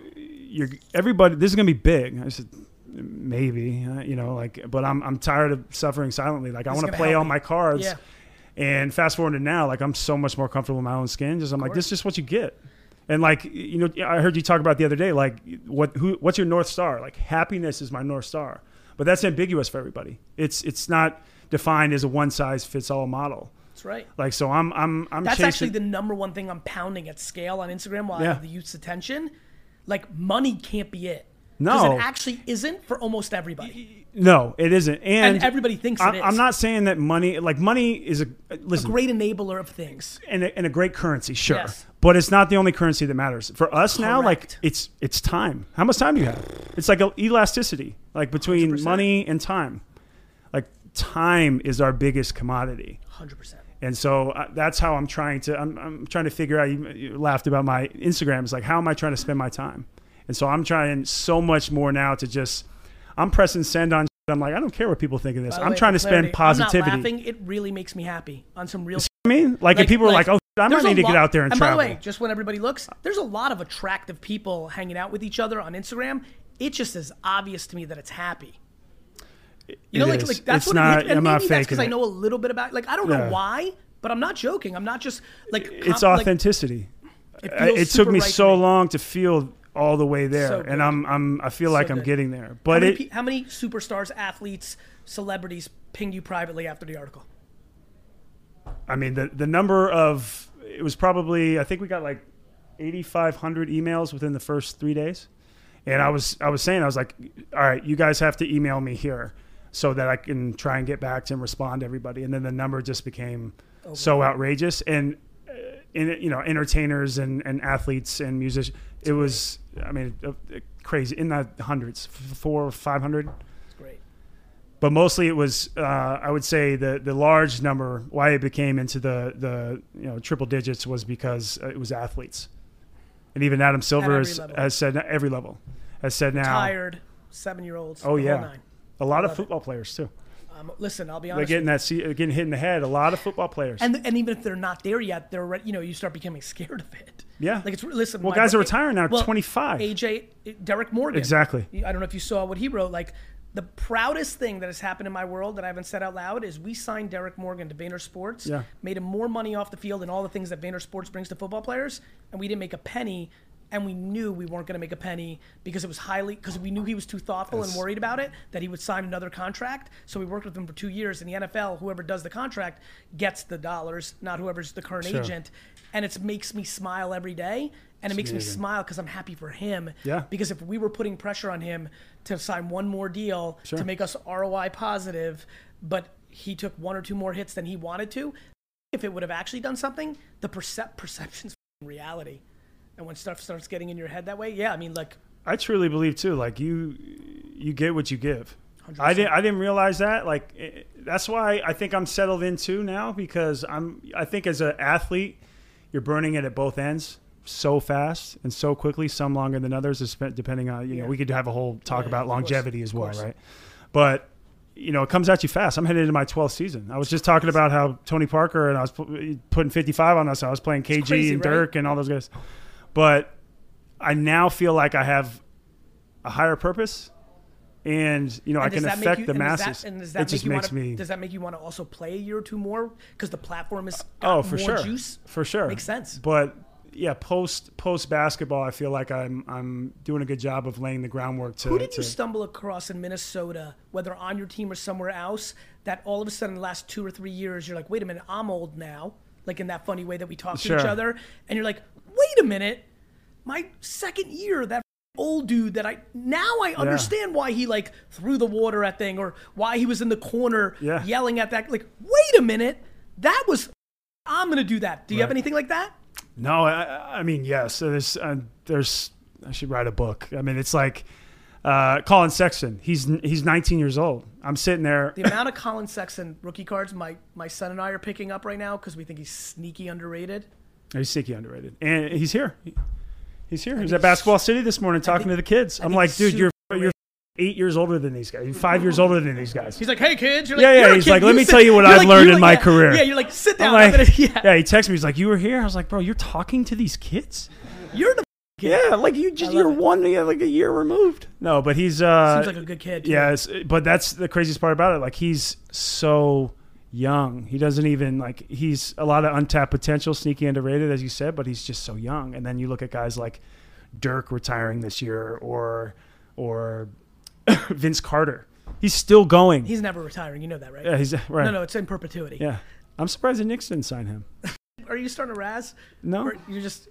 everybody, this is going to be big. I said, maybe, but I'm tired of suffering silently. Like I want to play all my cards and fast forward to now, like I'm so much more comfortable in my own skin. I'm like, this is just what you get. And like, I heard you talk about the other day, like what's your North Star? Like happiness is my North Star, but that's ambiguous for everybody. It's not defined as a one size fits all model. That's right. Like, so I'm that's chasing. Actually the number one thing I'm pounding at scale on Instagram while I have the youth's attention. Like money can't be it. No. Because it actually isn't for almost everybody. No, it isn't. And everybody thinks it is. I'm not saying that money, like money is a great enabler of things. And a great currency, sure. Yes. But it's not the only currency that matters. For us now, like it's time. How much time do you have? It's like an elasticity, like between 100%. Money and time. Like time is our biggest commodity. 100%. And so that's how I'm trying to, I'm trying to figure out, you laughed about my Instagram. It's like, how am I trying to spend my time? And so I'm trying so much more now to just, I'm pressing send on. I'm like, I don't care what people think of this. I'm trying to spend positivity. I'm not laughing. It really makes me happy on some real. I mean, like if people were like, oh, I might need to get out there and travel. And by the way, just when everybody looks, there's a lot of attractive people hanging out with each other on Instagram. It just is obvious to me that it's happy. You know, like that's what it is. And maybe that's because I know a little bit about, like, I don't know why, but I'm not joking. I'm not just like. It's authenticity. It took me so long to feel all the way there. So and I feel like I'm getting there. But how many superstars, athletes, celebrities ping you privately after the article? I mean, the number of, it was probably, I think we got like 8,500 emails within the first 3 days. And I was saying, I was like, all right, you guys have to email me here so that I can try and get back to and respond to everybody. And then the number just became so outrageous. And, you know, entertainers and athletes and musicians, it was, I mean, crazy, in the hundreds, 400 or 500. That's great. But mostly it was, I would say the large number, why it became into the you know, triple digits was because it was athletes. And even Adam Silver has said, every level, has said now. Tired 7-year-olds. Oh, yeah. Nine. A lot of football players, too. Listen, I'll be honest. They're getting hit in the head. A lot of football players. And even if they're not there yet, they're already, you know, you start becoming scared of it. Yeah. Like it's, listen. Well, guys are retiring now, 25. AJ, Derek Morgan. Exactly. I don't know if you saw what he wrote. Like the proudest thing that has happened in my world that I haven't said out loud is we signed Derek Morgan to Vayner Sports. Yeah. Made him more money off the field and all the things that Vayner Sports brings to football players, and we didn't make a penny. And we knew we weren't going to make a penny because it was because we knew he was too thoughtful and worried about it, that he would sign another contract. So we worked with him for 2 years. In the NFL, whoever does the contract gets the dollars, not whoever's the current agent. And it makes me smile every day. And it makes me smile because I'm happy for him. Yeah. Because if we were putting pressure on him to sign one more deal to make us ROI positive, but he took one or two more hits than he wanted to, if it would have actually done something, the perception's reality. And when stuff starts getting in your head that way, yeah, I mean, like I truly believe too, like you get what you give. 100%. I didn't realize that. Like that's why I think I'm settled in too now, because I think as an athlete, you're burning it at both ends so fast and so quickly. Some longer than others, depending on you know. We could have a whole talk about longevity as well, right? But you know, it comes at you fast. I'm headed into my 12th season. I was just talking about how Tony Parker and I was putting 55 on us. I was playing KG and Dirk and all those guys. But I now feel like I have a higher purpose, and you know, I can affect the masses. It just makes me. Does that make you want to also play a year or two more because the platform is more juice? For sure, makes sense. But yeah, post basketball, I feel like I'm doing a good job of laying the groundwork to. Who did you stumble across in Minnesota, whether on your team or somewhere else, that all of a sudden in the last 2 or 3 years you're like, wait a minute, I'm old now, like in that funny way that we talk to each other, and you're like. Wait a minute, my second year, that old dude that I understand why he like threw the water at thing or why he was in the corner yelling at that. Like, wait a minute, that was, I'm going to do that. Do you have anything like that? No, I mean, yes, there's, I should write a book. I mean, it's like Colin Sexton, he's 19 years old. I'm sitting there. The amount of Colin Sexton rookie cards my son and I are picking up right now because we think he's sneaky underrated. He's sneaky underrated. And he's here. He was at Basketball City this morning talking to the kids. I'm like, dude, you're 8 years older than these guys. You're 5 years older than these guys. He's like, hey, kids. You're like, yeah. He's like, let me tell you what I've learned in my career. Yeah, you're like, sit down. Yeah, he texted me. He's like, you were here? I was like, bro, you're talking to these kids? You're the Yeah, like you're like a year removed. No, but he's... seems like a good kid. Yeah, but that's the craziest part about it. Like, he's so... young. He doesn't even like, he's a lot of untapped potential, sneaky underrated, as you said, but he's just so young. And then you look at guys like Dirk retiring this year or Vince Carter. He's still going. He's never retiring. You know that, right? Yeah, he's right. No, it's in perpetuity. Yeah. I'm surprised the Knicks didn't sign him. Are you starting to razz? No. Or you're just,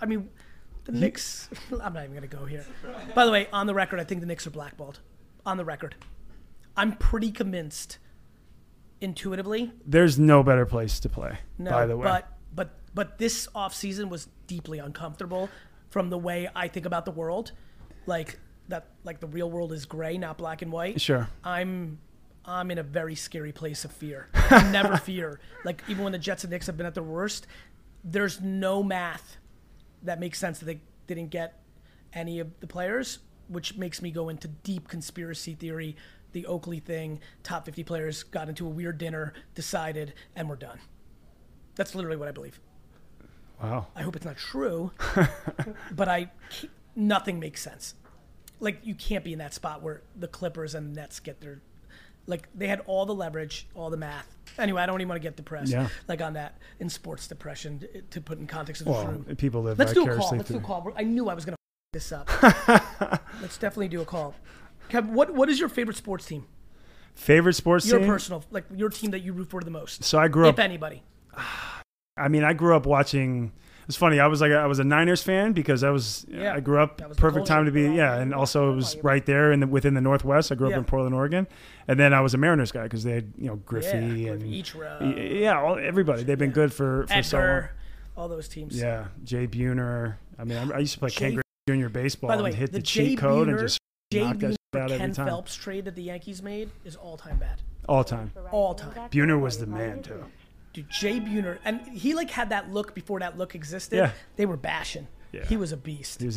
I mean, The Knicks, I'm not even going to go here. By the way, on the record, I think the Knicks are blackballed. On the record. I'm pretty convinced intuitively. There's no better place to play, no, by the way. But this offseason was deeply uncomfortable from the way I think about the world. Like the real world is gray, not black and white. Sure. I'm in a very scary place of fear. I never fear. Like, even when the Jets and Knicks have been at their worst, there's no math that makes sense that they didn't get any of the players, which makes me go into deep conspiracy theory. The Oakley thing, top 50 players got into a weird dinner, decided, and we're done. That's literally what I believe. Wow. I hope it's not true, but nothing makes sense. Like, you can't be in that spot where the Clippers and Nets get their, like, they had all the leverage, all the math. Anyway, I don't even want to get depressed, like, on that, in sports depression, to put in context of this room. People live vicariously. Let's do a call. I knew I was going to this up. Let's definitely do a call. Kev, what is your favorite sports team? Favorite sports team? Your personal, like, your team that you root for the most. So I grew up. If anybody. I mean, I grew up watching. It's funny. I was a Niners fan because I grew up perfect time to be. Yeah. And also it was right there within the Northwest. I grew up in Portland, Oregon. And then I was a Mariners guy because they had, Griffey and Ichiro. Yeah. Everybody. They've been good for so long. All those teams. Yeah. Jay Buhner. I mean, I used to play Ken Griffey Jr. baseball and hit the cheat code and just knock that shit out every time. Ken Phelps trade that the Yankees made is all time bad. All time. Buhner was the man too. Dude, Jay Buhner, and he had that look before that look existed. Yeah. They were bashing. Yeah. He was a beast. They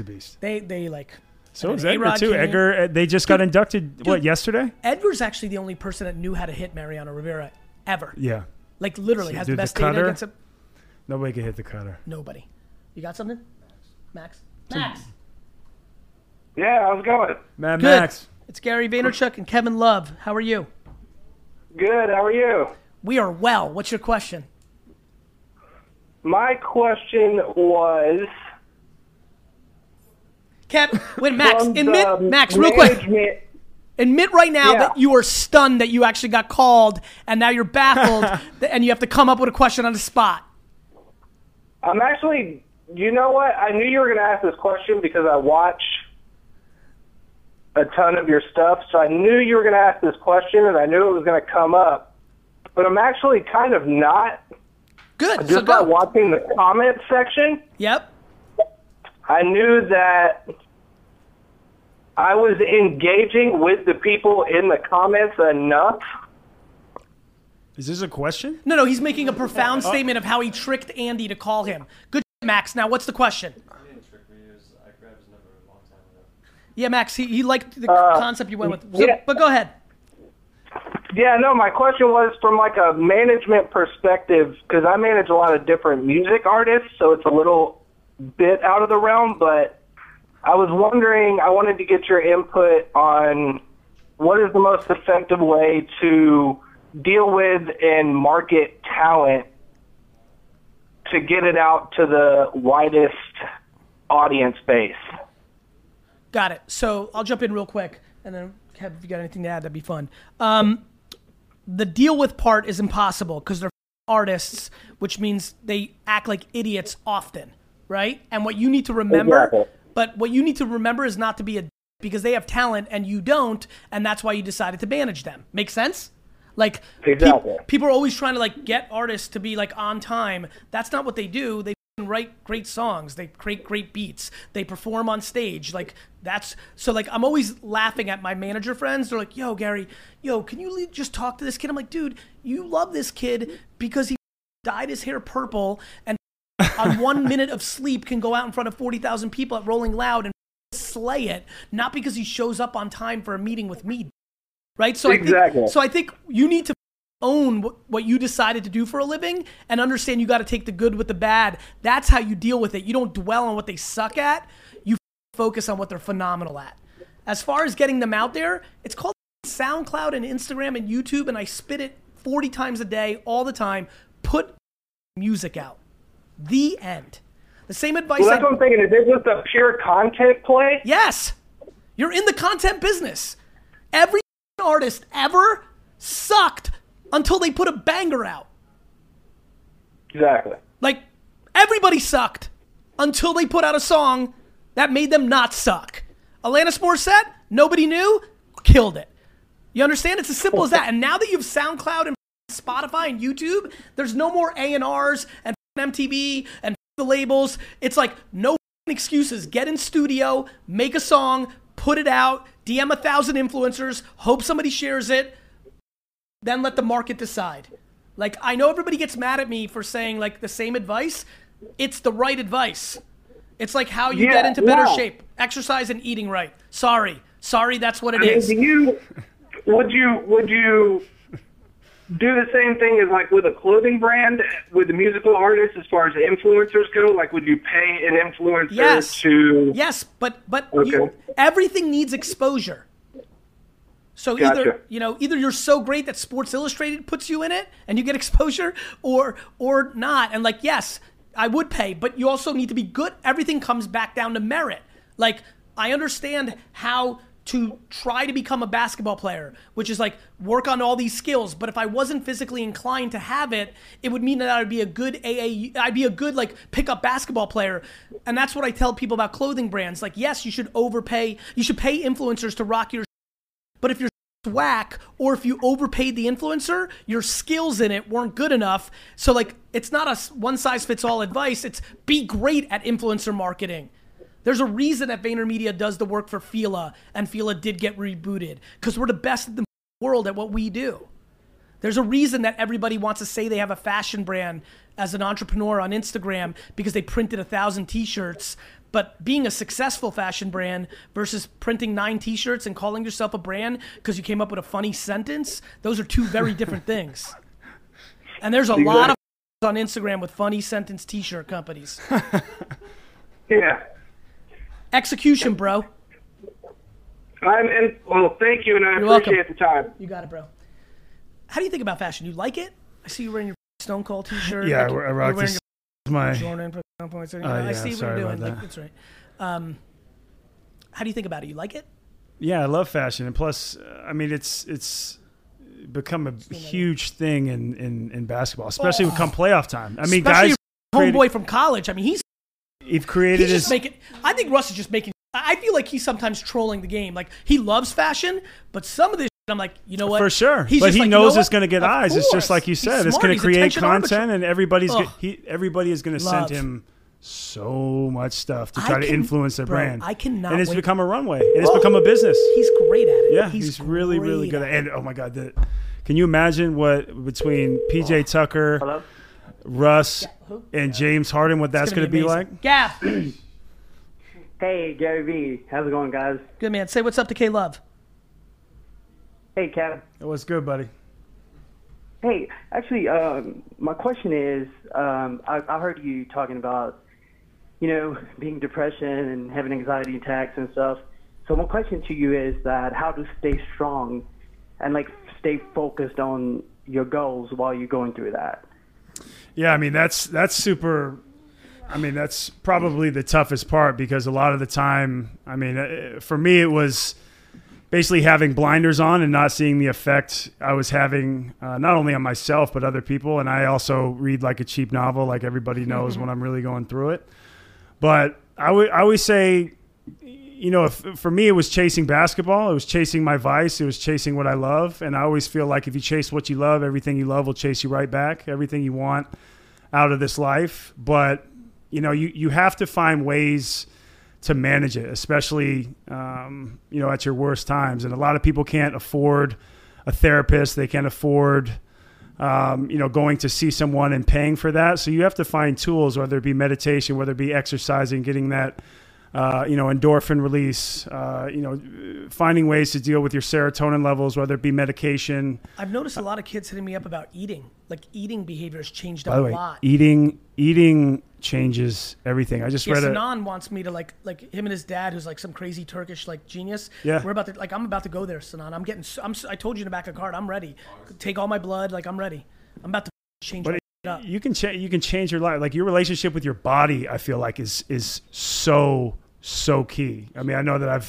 So is Edgar too. Edgar, they just got inducted, yesterday? Edgar's actually the only person that knew how to hit Mariano Rivera ever. Yeah. Like, literally, has the best data against him. Nobody can hit the cutter. Nobody. You got something? Max. Yeah, how's it going? Man, good. Max. It's Gary Vaynerchuk and Kevin Love. How are you? Good. How are you? We are well. What's your question? My question was... Max, real quick. Admit right now that you are stunned that you actually got called, and now you're baffled, and you have to come up with a question on the spot. I'm actually... You know what? I knew you were going to ask this question because I watch a ton of your stuff, so I knew you were going to ask this question, and I knew it was going to come up. But I'm actually kind of not. Good. Just by watching the comment section. Yep. I knew that I was engaging with the people in the comments enough. Is this a question? No, he's making a profound statement of how he tricked Andy to call him. Good shit, Max. Now, what's the question? He didn't trick me. I grabbed his number a long time ago. Yeah, Max, he liked the concept you went with. So, but go ahead. Yeah, no, my question was from a management perspective, because I manage a lot of different music artists, so it's a little bit out of the realm, but I was wondering, I wanted to get your input on what is the most effective way to deal with and market talent to get it out to the widest audience base. Got it. So I'll jump in real quick, and then Kev, if you got anything to add, that'd be fun. The deal with part is impossible because they're artists, which means they act like idiots often, right? And what you need to remember, is not to be a dick because they have talent and you don't, and that's why you decided to manage them. Make sense? Like, exactly. People are always trying to get artists to be on time. That's not what they do. They write great songs. They create great beats. They perform on stage. I'm always laughing at my manager friends. They're like, yo, Gary, can you just talk to this kid? I'm like, dude, you love this kid because he dyed his hair purple and on 1 minute of sleep can go out in front of 40,000 people at Rolling Loud and slay it, not because he shows up on time for a meeting with me, right? So exactly. I think you need to own what you decided to do for a living and understand you got to take the good with the bad. That's how you deal with it. You don't dwell on what they suck at. You focus on what they're phenomenal at. As far as getting them out there, it's called SoundCloud and Instagram and YouTube, and I spit it 40 times a day all the time. Put music out. The end. The same advice. Well, that's what I'm thinking. Is it just a pure content play? Yes. You're in the content business. Every artist ever sucked until they put a banger out. Exactly. Everybody sucked until they put out a song That made them not suck. Alanis Morissette, nobody knew, killed it. You understand? It's as simple as that. And now that you have SoundCloud and Spotify and YouTube, there's no more A&Rs and MTV and the labels. It's like no excuses. Get in studio, make a song, put it out, DM 1,000 influencers, hope somebody shares it, then let the market decide. Like, I know everybody gets mad at me for saying like the same advice. It's the right advice. It's like how you get into better shape, exercise and eating right. Sorry, that's what it is. Do you, would you do the same thing as like with a clothing brand, with the musical artists, as far as the influencers go? Like, would you pay an influencer to? Yes, but okay. Everything needs exposure. So either, either you're so great that Sports Illustrated puts you in it and you get exposure, or not. And like, yes, I would pay, but you also need to be good. Everything comes back down to merit. Like, I understand how to try to become a basketball player, which is like work on all these skills. But if I wasn't physically inclined to have it, it would mean that I'd be a good like pickup basketball player. And that's what I tell people about clothing brands. Like, yes, you should overpay. You should pay influencers to rock your. But if you're whack, or if you overpaid the influencer, your skills in it weren't good enough. So like, it's not a one size fits all advice. It's be great at influencer marketing. There's a reason that VaynerMedia does the work for Fila, and Fila did get rebooted, because we're the best in the world at what we do. There's a reason that everybody wants to say they have a fashion brand as an entrepreneur on Instagram, because they printed 1,000 t-shirts. But being a successful fashion brand versus printing 9 t-shirts and calling yourself a brand because you came up with a funny sentence, those are two very different things. And there's a lot of on Instagram with funny sentence t-shirt companies. Yeah. Execution, bro. Well, thank you, and I appreciate the time. You got it, bro. How do you think about fashion? You like it? I see you wearing your Stone Cold t-shirt. Yeah, like I rock this. My Jordan. I see what you're doing. Like, that's right. How do you think about it? You like it? Yeah, I love fashion, and plus, I mean, it's become a huge thing in basketball, especially come playoff time. I mean, especially guys, homeboy from college. I mean, I think Russ is just making. I feel like he's sometimes trolling the game. Like, he loves fashion, but some of this, I'm like, you know what? For sure. But he knows it's going to get eyes. It's just like you said. It's going to create content, and everybody is going to send him so much stuff to try to influence their brand. I cannot. And it's become a runway. And it's become a business. He's great at it. Yeah, he's really, really good at it. And, oh, my God. Can you imagine what between P.J. Tucker, Russ, and James Harden, what that's going to be like? Yeah. Hey, Gary V. How's it going, guys? Good, man. Say what's up to K-Love. Hey, Kevin. What's good, buddy? Hey, actually, my question is, I heard you talking about, being depression and having anxiety attacks and stuff. So my question to you is that how to stay strong and, like, stay focused on your goals while you're going through that. Yeah, I mean, that's super – I mean, that's probably the toughest part, because a lot of the time, I mean, for me, it was – basically having blinders on and not seeing the effect I was having, not only on myself, but other people. And I also read like a cheap novel, like everybody knows when I'm really going through it. But I always say, for me, it was chasing basketball. It was chasing my vice. It was chasing what I love. And I always feel like if you chase what you love, everything you love will chase you right back, everything you want out of this life. But, you have to find ways to manage it, especially, at your worst times. And a lot of people can't afford a therapist. They can't afford, going to see someone and paying for that. So you have to find tools, whether it be meditation, whether it be exercising, getting that, endorphin release, finding ways to deal with your serotonin levels, whether it be medication. I've noticed a lot of kids hitting me up about eating. Like, eating behavior has changed a lot. Eating changes everything. I just read it. Sinan wants me to like him and his dad, who's like some crazy Turkish genius. Yeah, we're about to I'm about to go there, Sinan. I told you in the back of the card, I'm ready. Take all my blood, like I'm ready. I'm about to change. But up. You can change your life. Like, your relationship with your body, I feel like is so key. I mean, I know that I've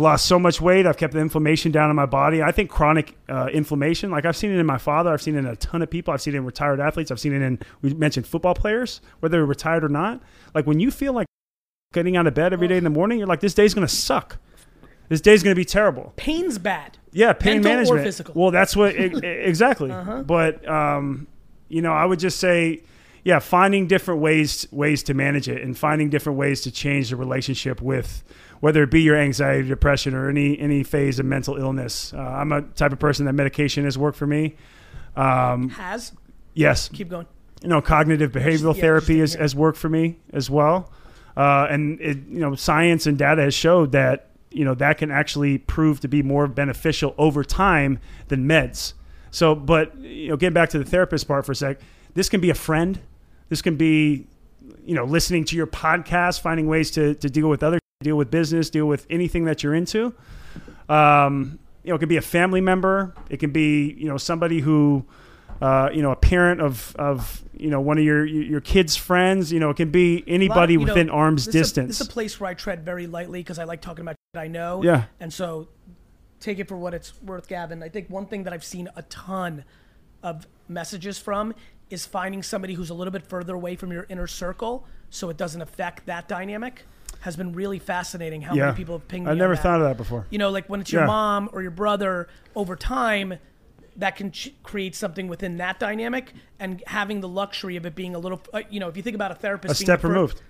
lost so much weight. I've kept the inflammation down in my body. I think chronic inflammation, like I've seen it in my father. I've seen it in a ton of people. I've seen it in retired athletes. I've seen it in, we mentioned football players, whether they're retired or not. Like, when you feel like getting out of bed every day in the morning, you're like, this day's going to suck. This day's going to be terrible. Pain's bad. Yeah, pain mental management. Or physical. Well, that's what, exactly. Uh-huh. But, you know, I would just say, yeah, finding different ways to manage it and finding different ways to change the relationship with, whether it be your anxiety, depression, or any phase of mental illness. I'm a type of person that medication has worked for me. Has? Yes. Keep going. You know, cognitive behavioral therapy has worked for me as well. And, it, you know, science and data has showed that, you know, that can actually prove to be more beneficial over time than meds. So, but, you know, getting back to the therapist part for a sec, this can be a friend. This can be, you know, listening to your podcast, finding ways to deal with deal with business, deal with anything that you're into. You know, it can be a family member. It can be, you know, somebody who, you know, a parent of, you know, one of your kids' friends. You know, it can be anybody within arm's distance. This is a place where I tread very lightly because I like talking about shit I know. Yeah. And so take it for what it's worth, Gavin. I think one thing that I've seen a ton of messages from is finding somebody who's a little bit further away from your inner circle so it doesn't affect that dynamic has been really fascinating how many people have pinged me. I've never thought of that before. You know, like when it's your mom or your brother over time, that can create something within that dynamic, and having the luxury of it being a little, you know, if you think about a therapist, a step removed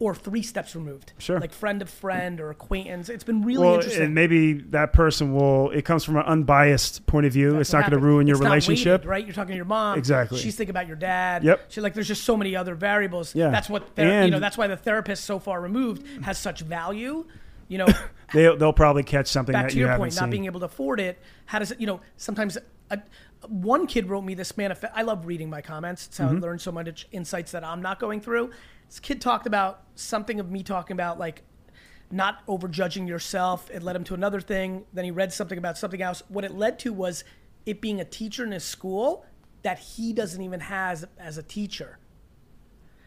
or 3 steps removed, sure, like friend of friend or acquaintance. It's been really interesting. And maybe that person will, it comes from an unbiased point of view. That's it's not going to ruin your relationship, weighted, right? You're talking to your mom. Exactly. She's thinking about your dad. Yep. She's like, there's just so many other variables. Yeah. That's what, you know, that's why the therapist so far removed has such value. You know, they'll probably catch something back that to you your point, seen. Not being able to afford it. How does it, you know, sometimes one kid wrote me this manifest. I love reading my comments. It's how I learn so much insights that I'm not going through. This kid talked about something of me talking about like not overjudging yourself. It led him to another thing. Then he read something about something else. What it led to was it being a teacher in his school that he doesn't even have as a teacher.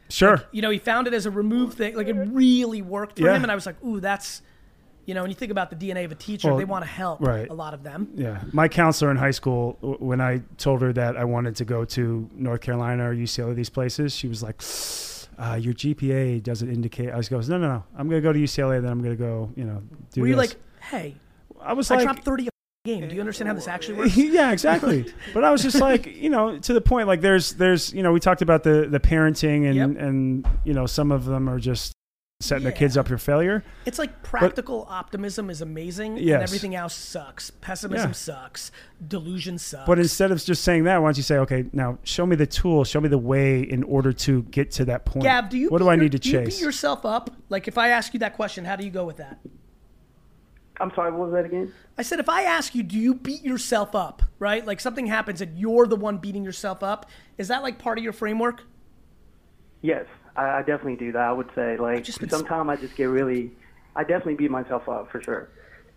Sure. Like, you know, he found it as a removed thing. Like it really worked for him. And I was like, ooh, that's, you know, when you think about the DNA of a teacher, they want to help a lot of them. Yeah. My counselor in high school, when I told her that I wanted to go to North Carolina or UCLA, these places, she was like, your GPA doesn't indicate. I was going, no. I'm going to go to UCLA. Then I'm going to go, you know, do Were you this. Like, hey, I was like, I dropped 30 a game. Do you understand how this actually works? Yeah, exactly. But I was just like, you know, to the point, like there's, you know, we talked about the parenting and, you know, some of them are just setting their kids up for failure. It's like practical optimism is amazing. Yes. And everything else sucks. Pessimism sucks. Delusion sucks. But instead of just saying that, why don't you say, okay, now show me the tool, show me the way in order to get to that point. Gab, do you beat yourself up? Like if I ask you that question, how do you go with that? I'm sorry, what was that again? I said, if I ask you, do you beat yourself up, right? Like something happens and you're the one beating yourself up. Is that like part of your framework? Yes. I definitely do that. I would say, like, sometimes I just get really, I definitely beat myself up for sure.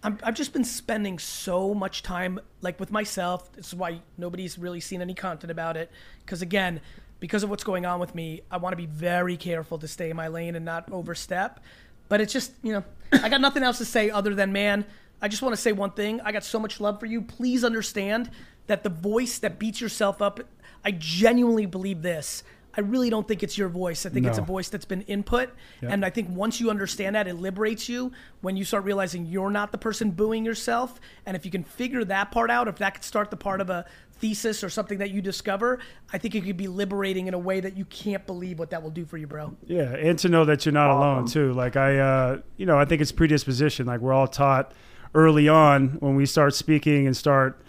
I've just been spending so much time, like, with myself. This is why nobody's really seen any content about it. Because, again, because of what's going on with me, I want to be very careful to stay in my lane and not overstep. But it's just, you know, I got nothing else to say other than, man, I just want to say one thing. I got so much love for you. Please understand that the voice that beats yourself up, I genuinely believe this. I really don't think it's your voice. I think it's a voice that's been input. Yep. And I think once you understand that, it liberates you when you start realizing you're not the person booing yourself. And if you can figure that part out, if that could start the part of a thesis or something that you discover, I think it could be liberating in a way that you can't believe what that will do for you, bro. Yeah. And to know that you're not alone too. Like you know, I think it's predisposition. Like we're all taught early on when we start speaking and start,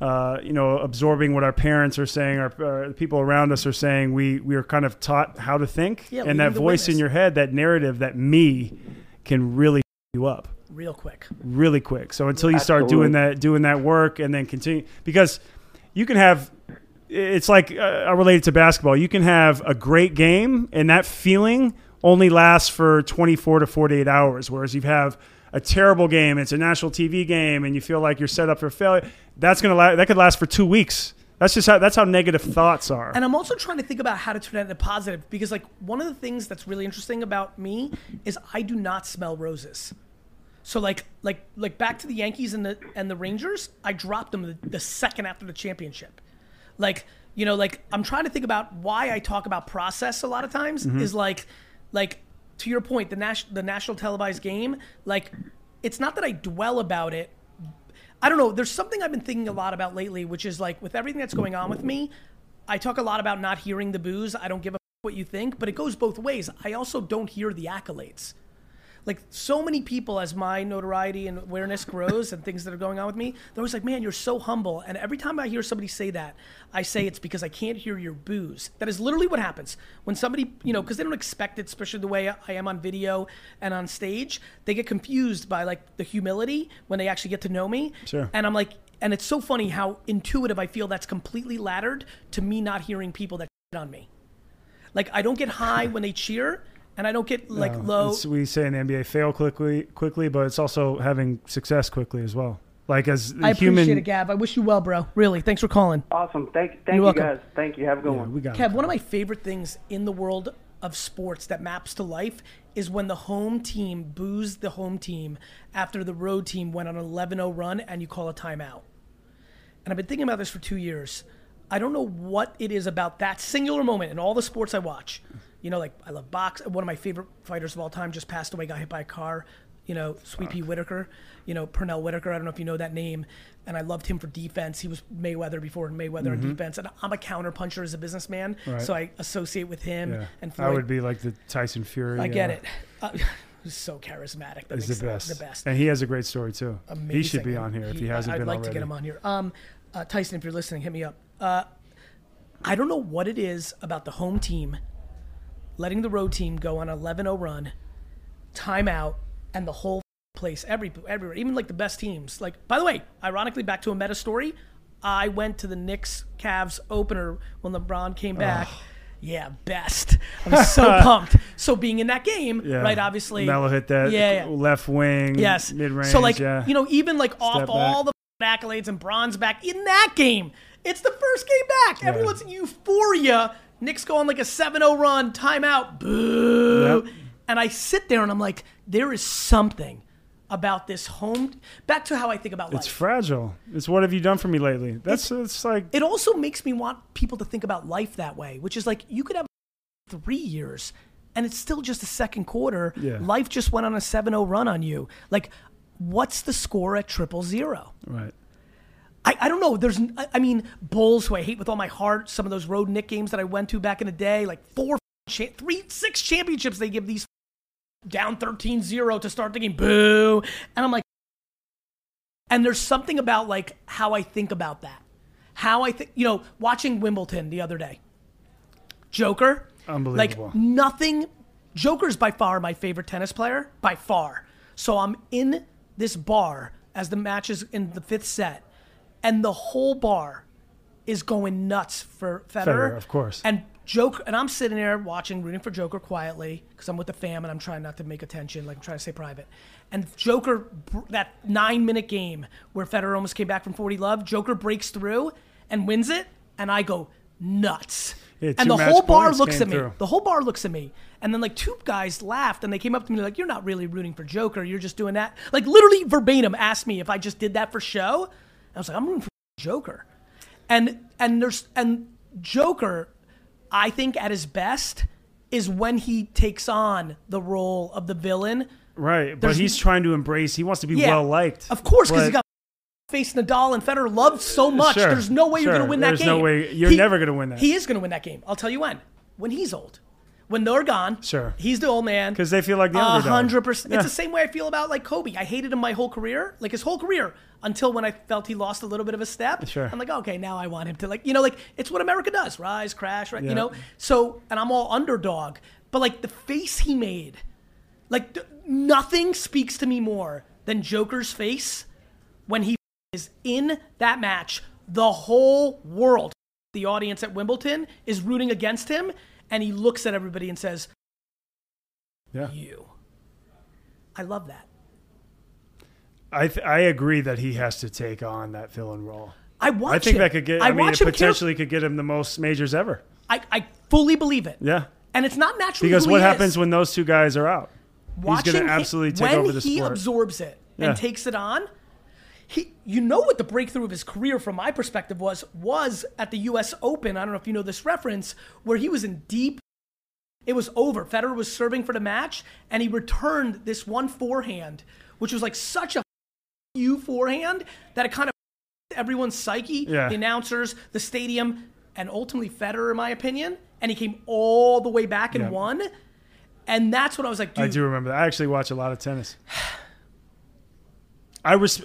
you know, absorbing what our parents are saying, or the people around us are saying, we are kind of taught how to think. Yeah, and that voice in your head, that narrative, that me can really you up really quick. So until you start doing that work and then continue, because you can have, it's like I relate it to basketball. You can have a great game and that feeling only lasts for 24 to 48 hours. Whereas you have a terrible game, it's a national TV game, and you feel like you're set up for failure. That's gonna that could last for 2 weeks. That's just that's how negative thoughts are. And I'm also trying to think about how to turn that into positive, because like one of the things that's really interesting about me is I do not smell roses. So like back to the Yankees and the Rangers, I dropped them the second after the championship. Like, you know, like I'm trying to think about why I talk about process a lot of times is like to your point, the national televised game, like, it's not that I dwell about it. I don't know. There's something I've been thinking a lot about lately, which is like, with everything that's going on with me, I talk a lot about not hearing the boos. I don't give a what you think, but it goes both ways. I also don't hear the accolades. Like, so many people, as my notoriety and awareness grows and things that are going on with me, they're always like, man, you're so humble. And every time I hear somebody say that, I say it's because I can't hear your boos. That is literally what happens. When somebody, you know, because they don't expect it, especially the way I am on video and on stage, they get confused by, like, the humility when they actually get to know me. Sure. And I'm like, and it's so funny how intuitive I feel that's completely laddered to me not hearing people that shit on me. Like, I don't get high when they cheer. And I don't get like low. We say in the NBA, fail quickly, but it's also having success quickly as well. Like, as a human. I appreciate it, Gav. I wish you well, bro. Really, thanks for calling. Awesome. Thank you guys. Thank you. Have a good one. We got Kev, one of my favorite things in the world of sports that maps to life is when the home team boos the home team after the road team went on an 11-0 run and you call a timeout. And I've been thinking about this for 2 years. I don't know what it is about that singular moment in all the sports I watch. You know, like, I love box. One of my favorite fighters of all time just passed away, got hit by a car. You know, Sweet Pea Whitaker. You know, Pernell Whitaker. I don't know if you know that name. And I loved him for defense. He was Mayweather before Mayweather on defense. And I'm a counter puncher as a businessman, so I associate with him. Yeah. And Floyd. I would be like the Tyson Fury. I get it. He's so charismatic. He's the best. And he has a great story too. Amazing. He should be on here if he hasn't been already. I'd like to get him on here. Tyson, if you're listening, hit me up. I don't know what it is about the home team letting the road team go on an 11-0 run, timeout, and the whole place, everywhere, even like the best teams. Like, by the way, ironically, back to a meta story, I went to the Knicks-Cavs opener when LeBron came back. Oh. Yeah, best. I was so pumped. So being in that game, right, obviously. Melo hit that left wing, mid-range. So, like, you know, even like off all the accolades and bronze back in that game, it's the first game back. Yeah. Everyone's in euphoria. Knicks go on like a 7-0 run, timeout, boo. Yep. And I sit there and I'm like, there is something about this home. Back to how I think about life. It's fragile. It's what have you done for me lately? It's like. It also makes me want people to think about life that way, which is like, you could have 3 years and it's still just the second quarter. Yeah. Life just went on a 7-0 run on you. Like, what's the score at 0-0? Right. I don't know. I mean, Bulls, who I hate with all my heart, some of those road Knick games that I went to back in the day, like 3, 6 championships they give these down 13-0 to start the game. Boo. And I'm like, and there's something about like how I think about that. How I think, you know, watching Wimbledon the other day. Joker. Unbelievable. Like, nothing. Joker's by far my favorite tennis player, by far. So I'm in this bar as the match is in the 5th set. And the whole bar is going nuts for Federer, of course. And Joker, and I'm sitting there watching, rooting for Joker quietly because I'm with the fam and I'm trying not to make attention, like I'm trying to stay private. And Joker, that 9-minute game where Federer almost came back from 40 love, Joker breaks through and wins it, and I go nuts. Yeah, and the whole bar looks at me. The whole bar looks at me. And then like 2 guys laughed and they came up to me like, "You're not really rooting for Joker. You're just doing that." Like, literally verbatim asked me if I just did that for show. I was like, I'm rooting for Joker. And Joker, I think at his best, is when he takes on the role of the villain. Right, but he's trying to embrace, he wants to be well-liked. Of course, because he got faced Nadal and Federer loved so much. Sure, there's no way you're going to win that game. There's no way, you're never going to win that. He is going to win that game. I'll tell you when he's old. When they're gone, he's the old man. Because they feel like the underdog. 100%. Yeah. It's the same way I feel about like Kobe. I hated him my whole career, like his whole career, until when I felt he lost a little bit of a step. Sure. I'm like, okay, now I want him to like, you know, like it's what America does. Rise, crash, right? Yeah. You know? So, and I'm all underdog. But like the face he made, like nothing speaks to me more than Joker's face when he is in that match. The whole world, the audience at Wimbledon, is rooting against him. And he looks at everybody and says, you. I love that. I agree that he has to take on that villain role. I think that could get, potentially could get him the most majors ever. I fully believe it. Yeah. And it's not naturally because what happens when those 2 guys are out? He's going to absolutely take over the sport. When he absorbs it and takes it on, you know what the breakthrough of his career from my perspective was at the US Open. I don't know if you know this reference, where he was in deep It was over. Federer was serving for the match, and he returned this one forehand, which was like such a you forehand that it kind of everyone's psyche, the announcers, the stadium, and ultimately Federer, in my opinion. And he came all the way back and won. And that's what I was like, dude. I do remember that. I actually watch a lot of tennis. I'm not the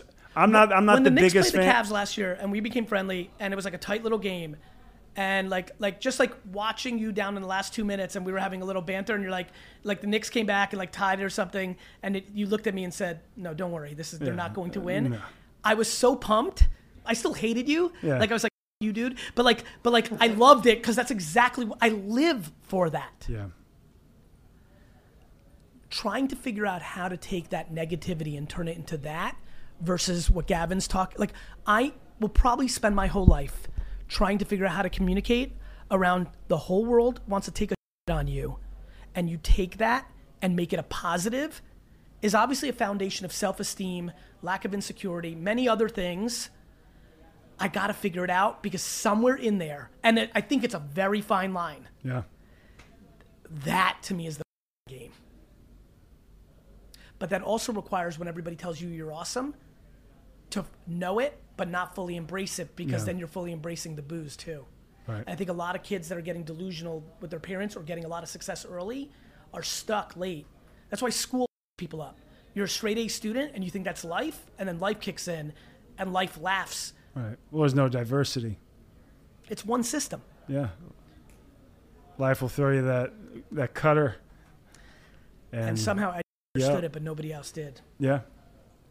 biggest fan. When the Knicks played the Cavs last year, and we became friendly, and it was like a tight little game. And like just like watching you down in the last 2 minutes, and we were having a little banter, and you're like the Knicks came back and like tied it or something, and you looked at me and said, "No, don't worry, this is they're not going to win." No. I was so pumped. I still hated you. Yeah. Like I was like, "F- you, dude," but like I loved it because that's exactly what I live for. That. Yeah. Trying to figure out how to take that negativity and turn it into that, versus what Gavin's talking. Like I will probably spend my whole life trying to figure out how to communicate around the whole world wants to take a shit on you, and you take that and make it a positive, is obviously a foundation of self-esteem, lack of insecurity, many other things. I gotta figure it out because somewhere in there, and I think it's a very fine line. Yeah. That to me is the game. But that also requires when everybody tells you you're awesome, to know it, but not fully embrace it, because then you're fully embracing the booze too. Right. I think a lot of kids that are getting delusional with their parents or getting a lot of success early are stuck late. That's why school people up. You're a straight A student and you think that's life, and then life kicks in and life laughs. Right. Well, there's no diversity. It's one system. Yeah. Life will throw you that cutter. And somehow I understood it, but nobody else did. Yeah.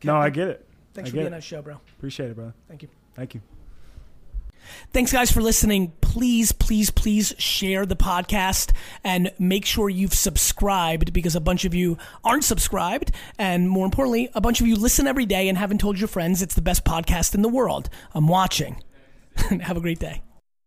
No, I get it. Thanks for being on the show, bro. Appreciate it, brother. Thank you. Thank you. Thanks, guys, for listening. Please, please, please share the podcast and make sure you've subscribed, because a bunch of you aren't subscribed. And more importantly, a bunch of you listen every day and haven't told your friends it's the best podcast in the world. I'm watching. Have a great day.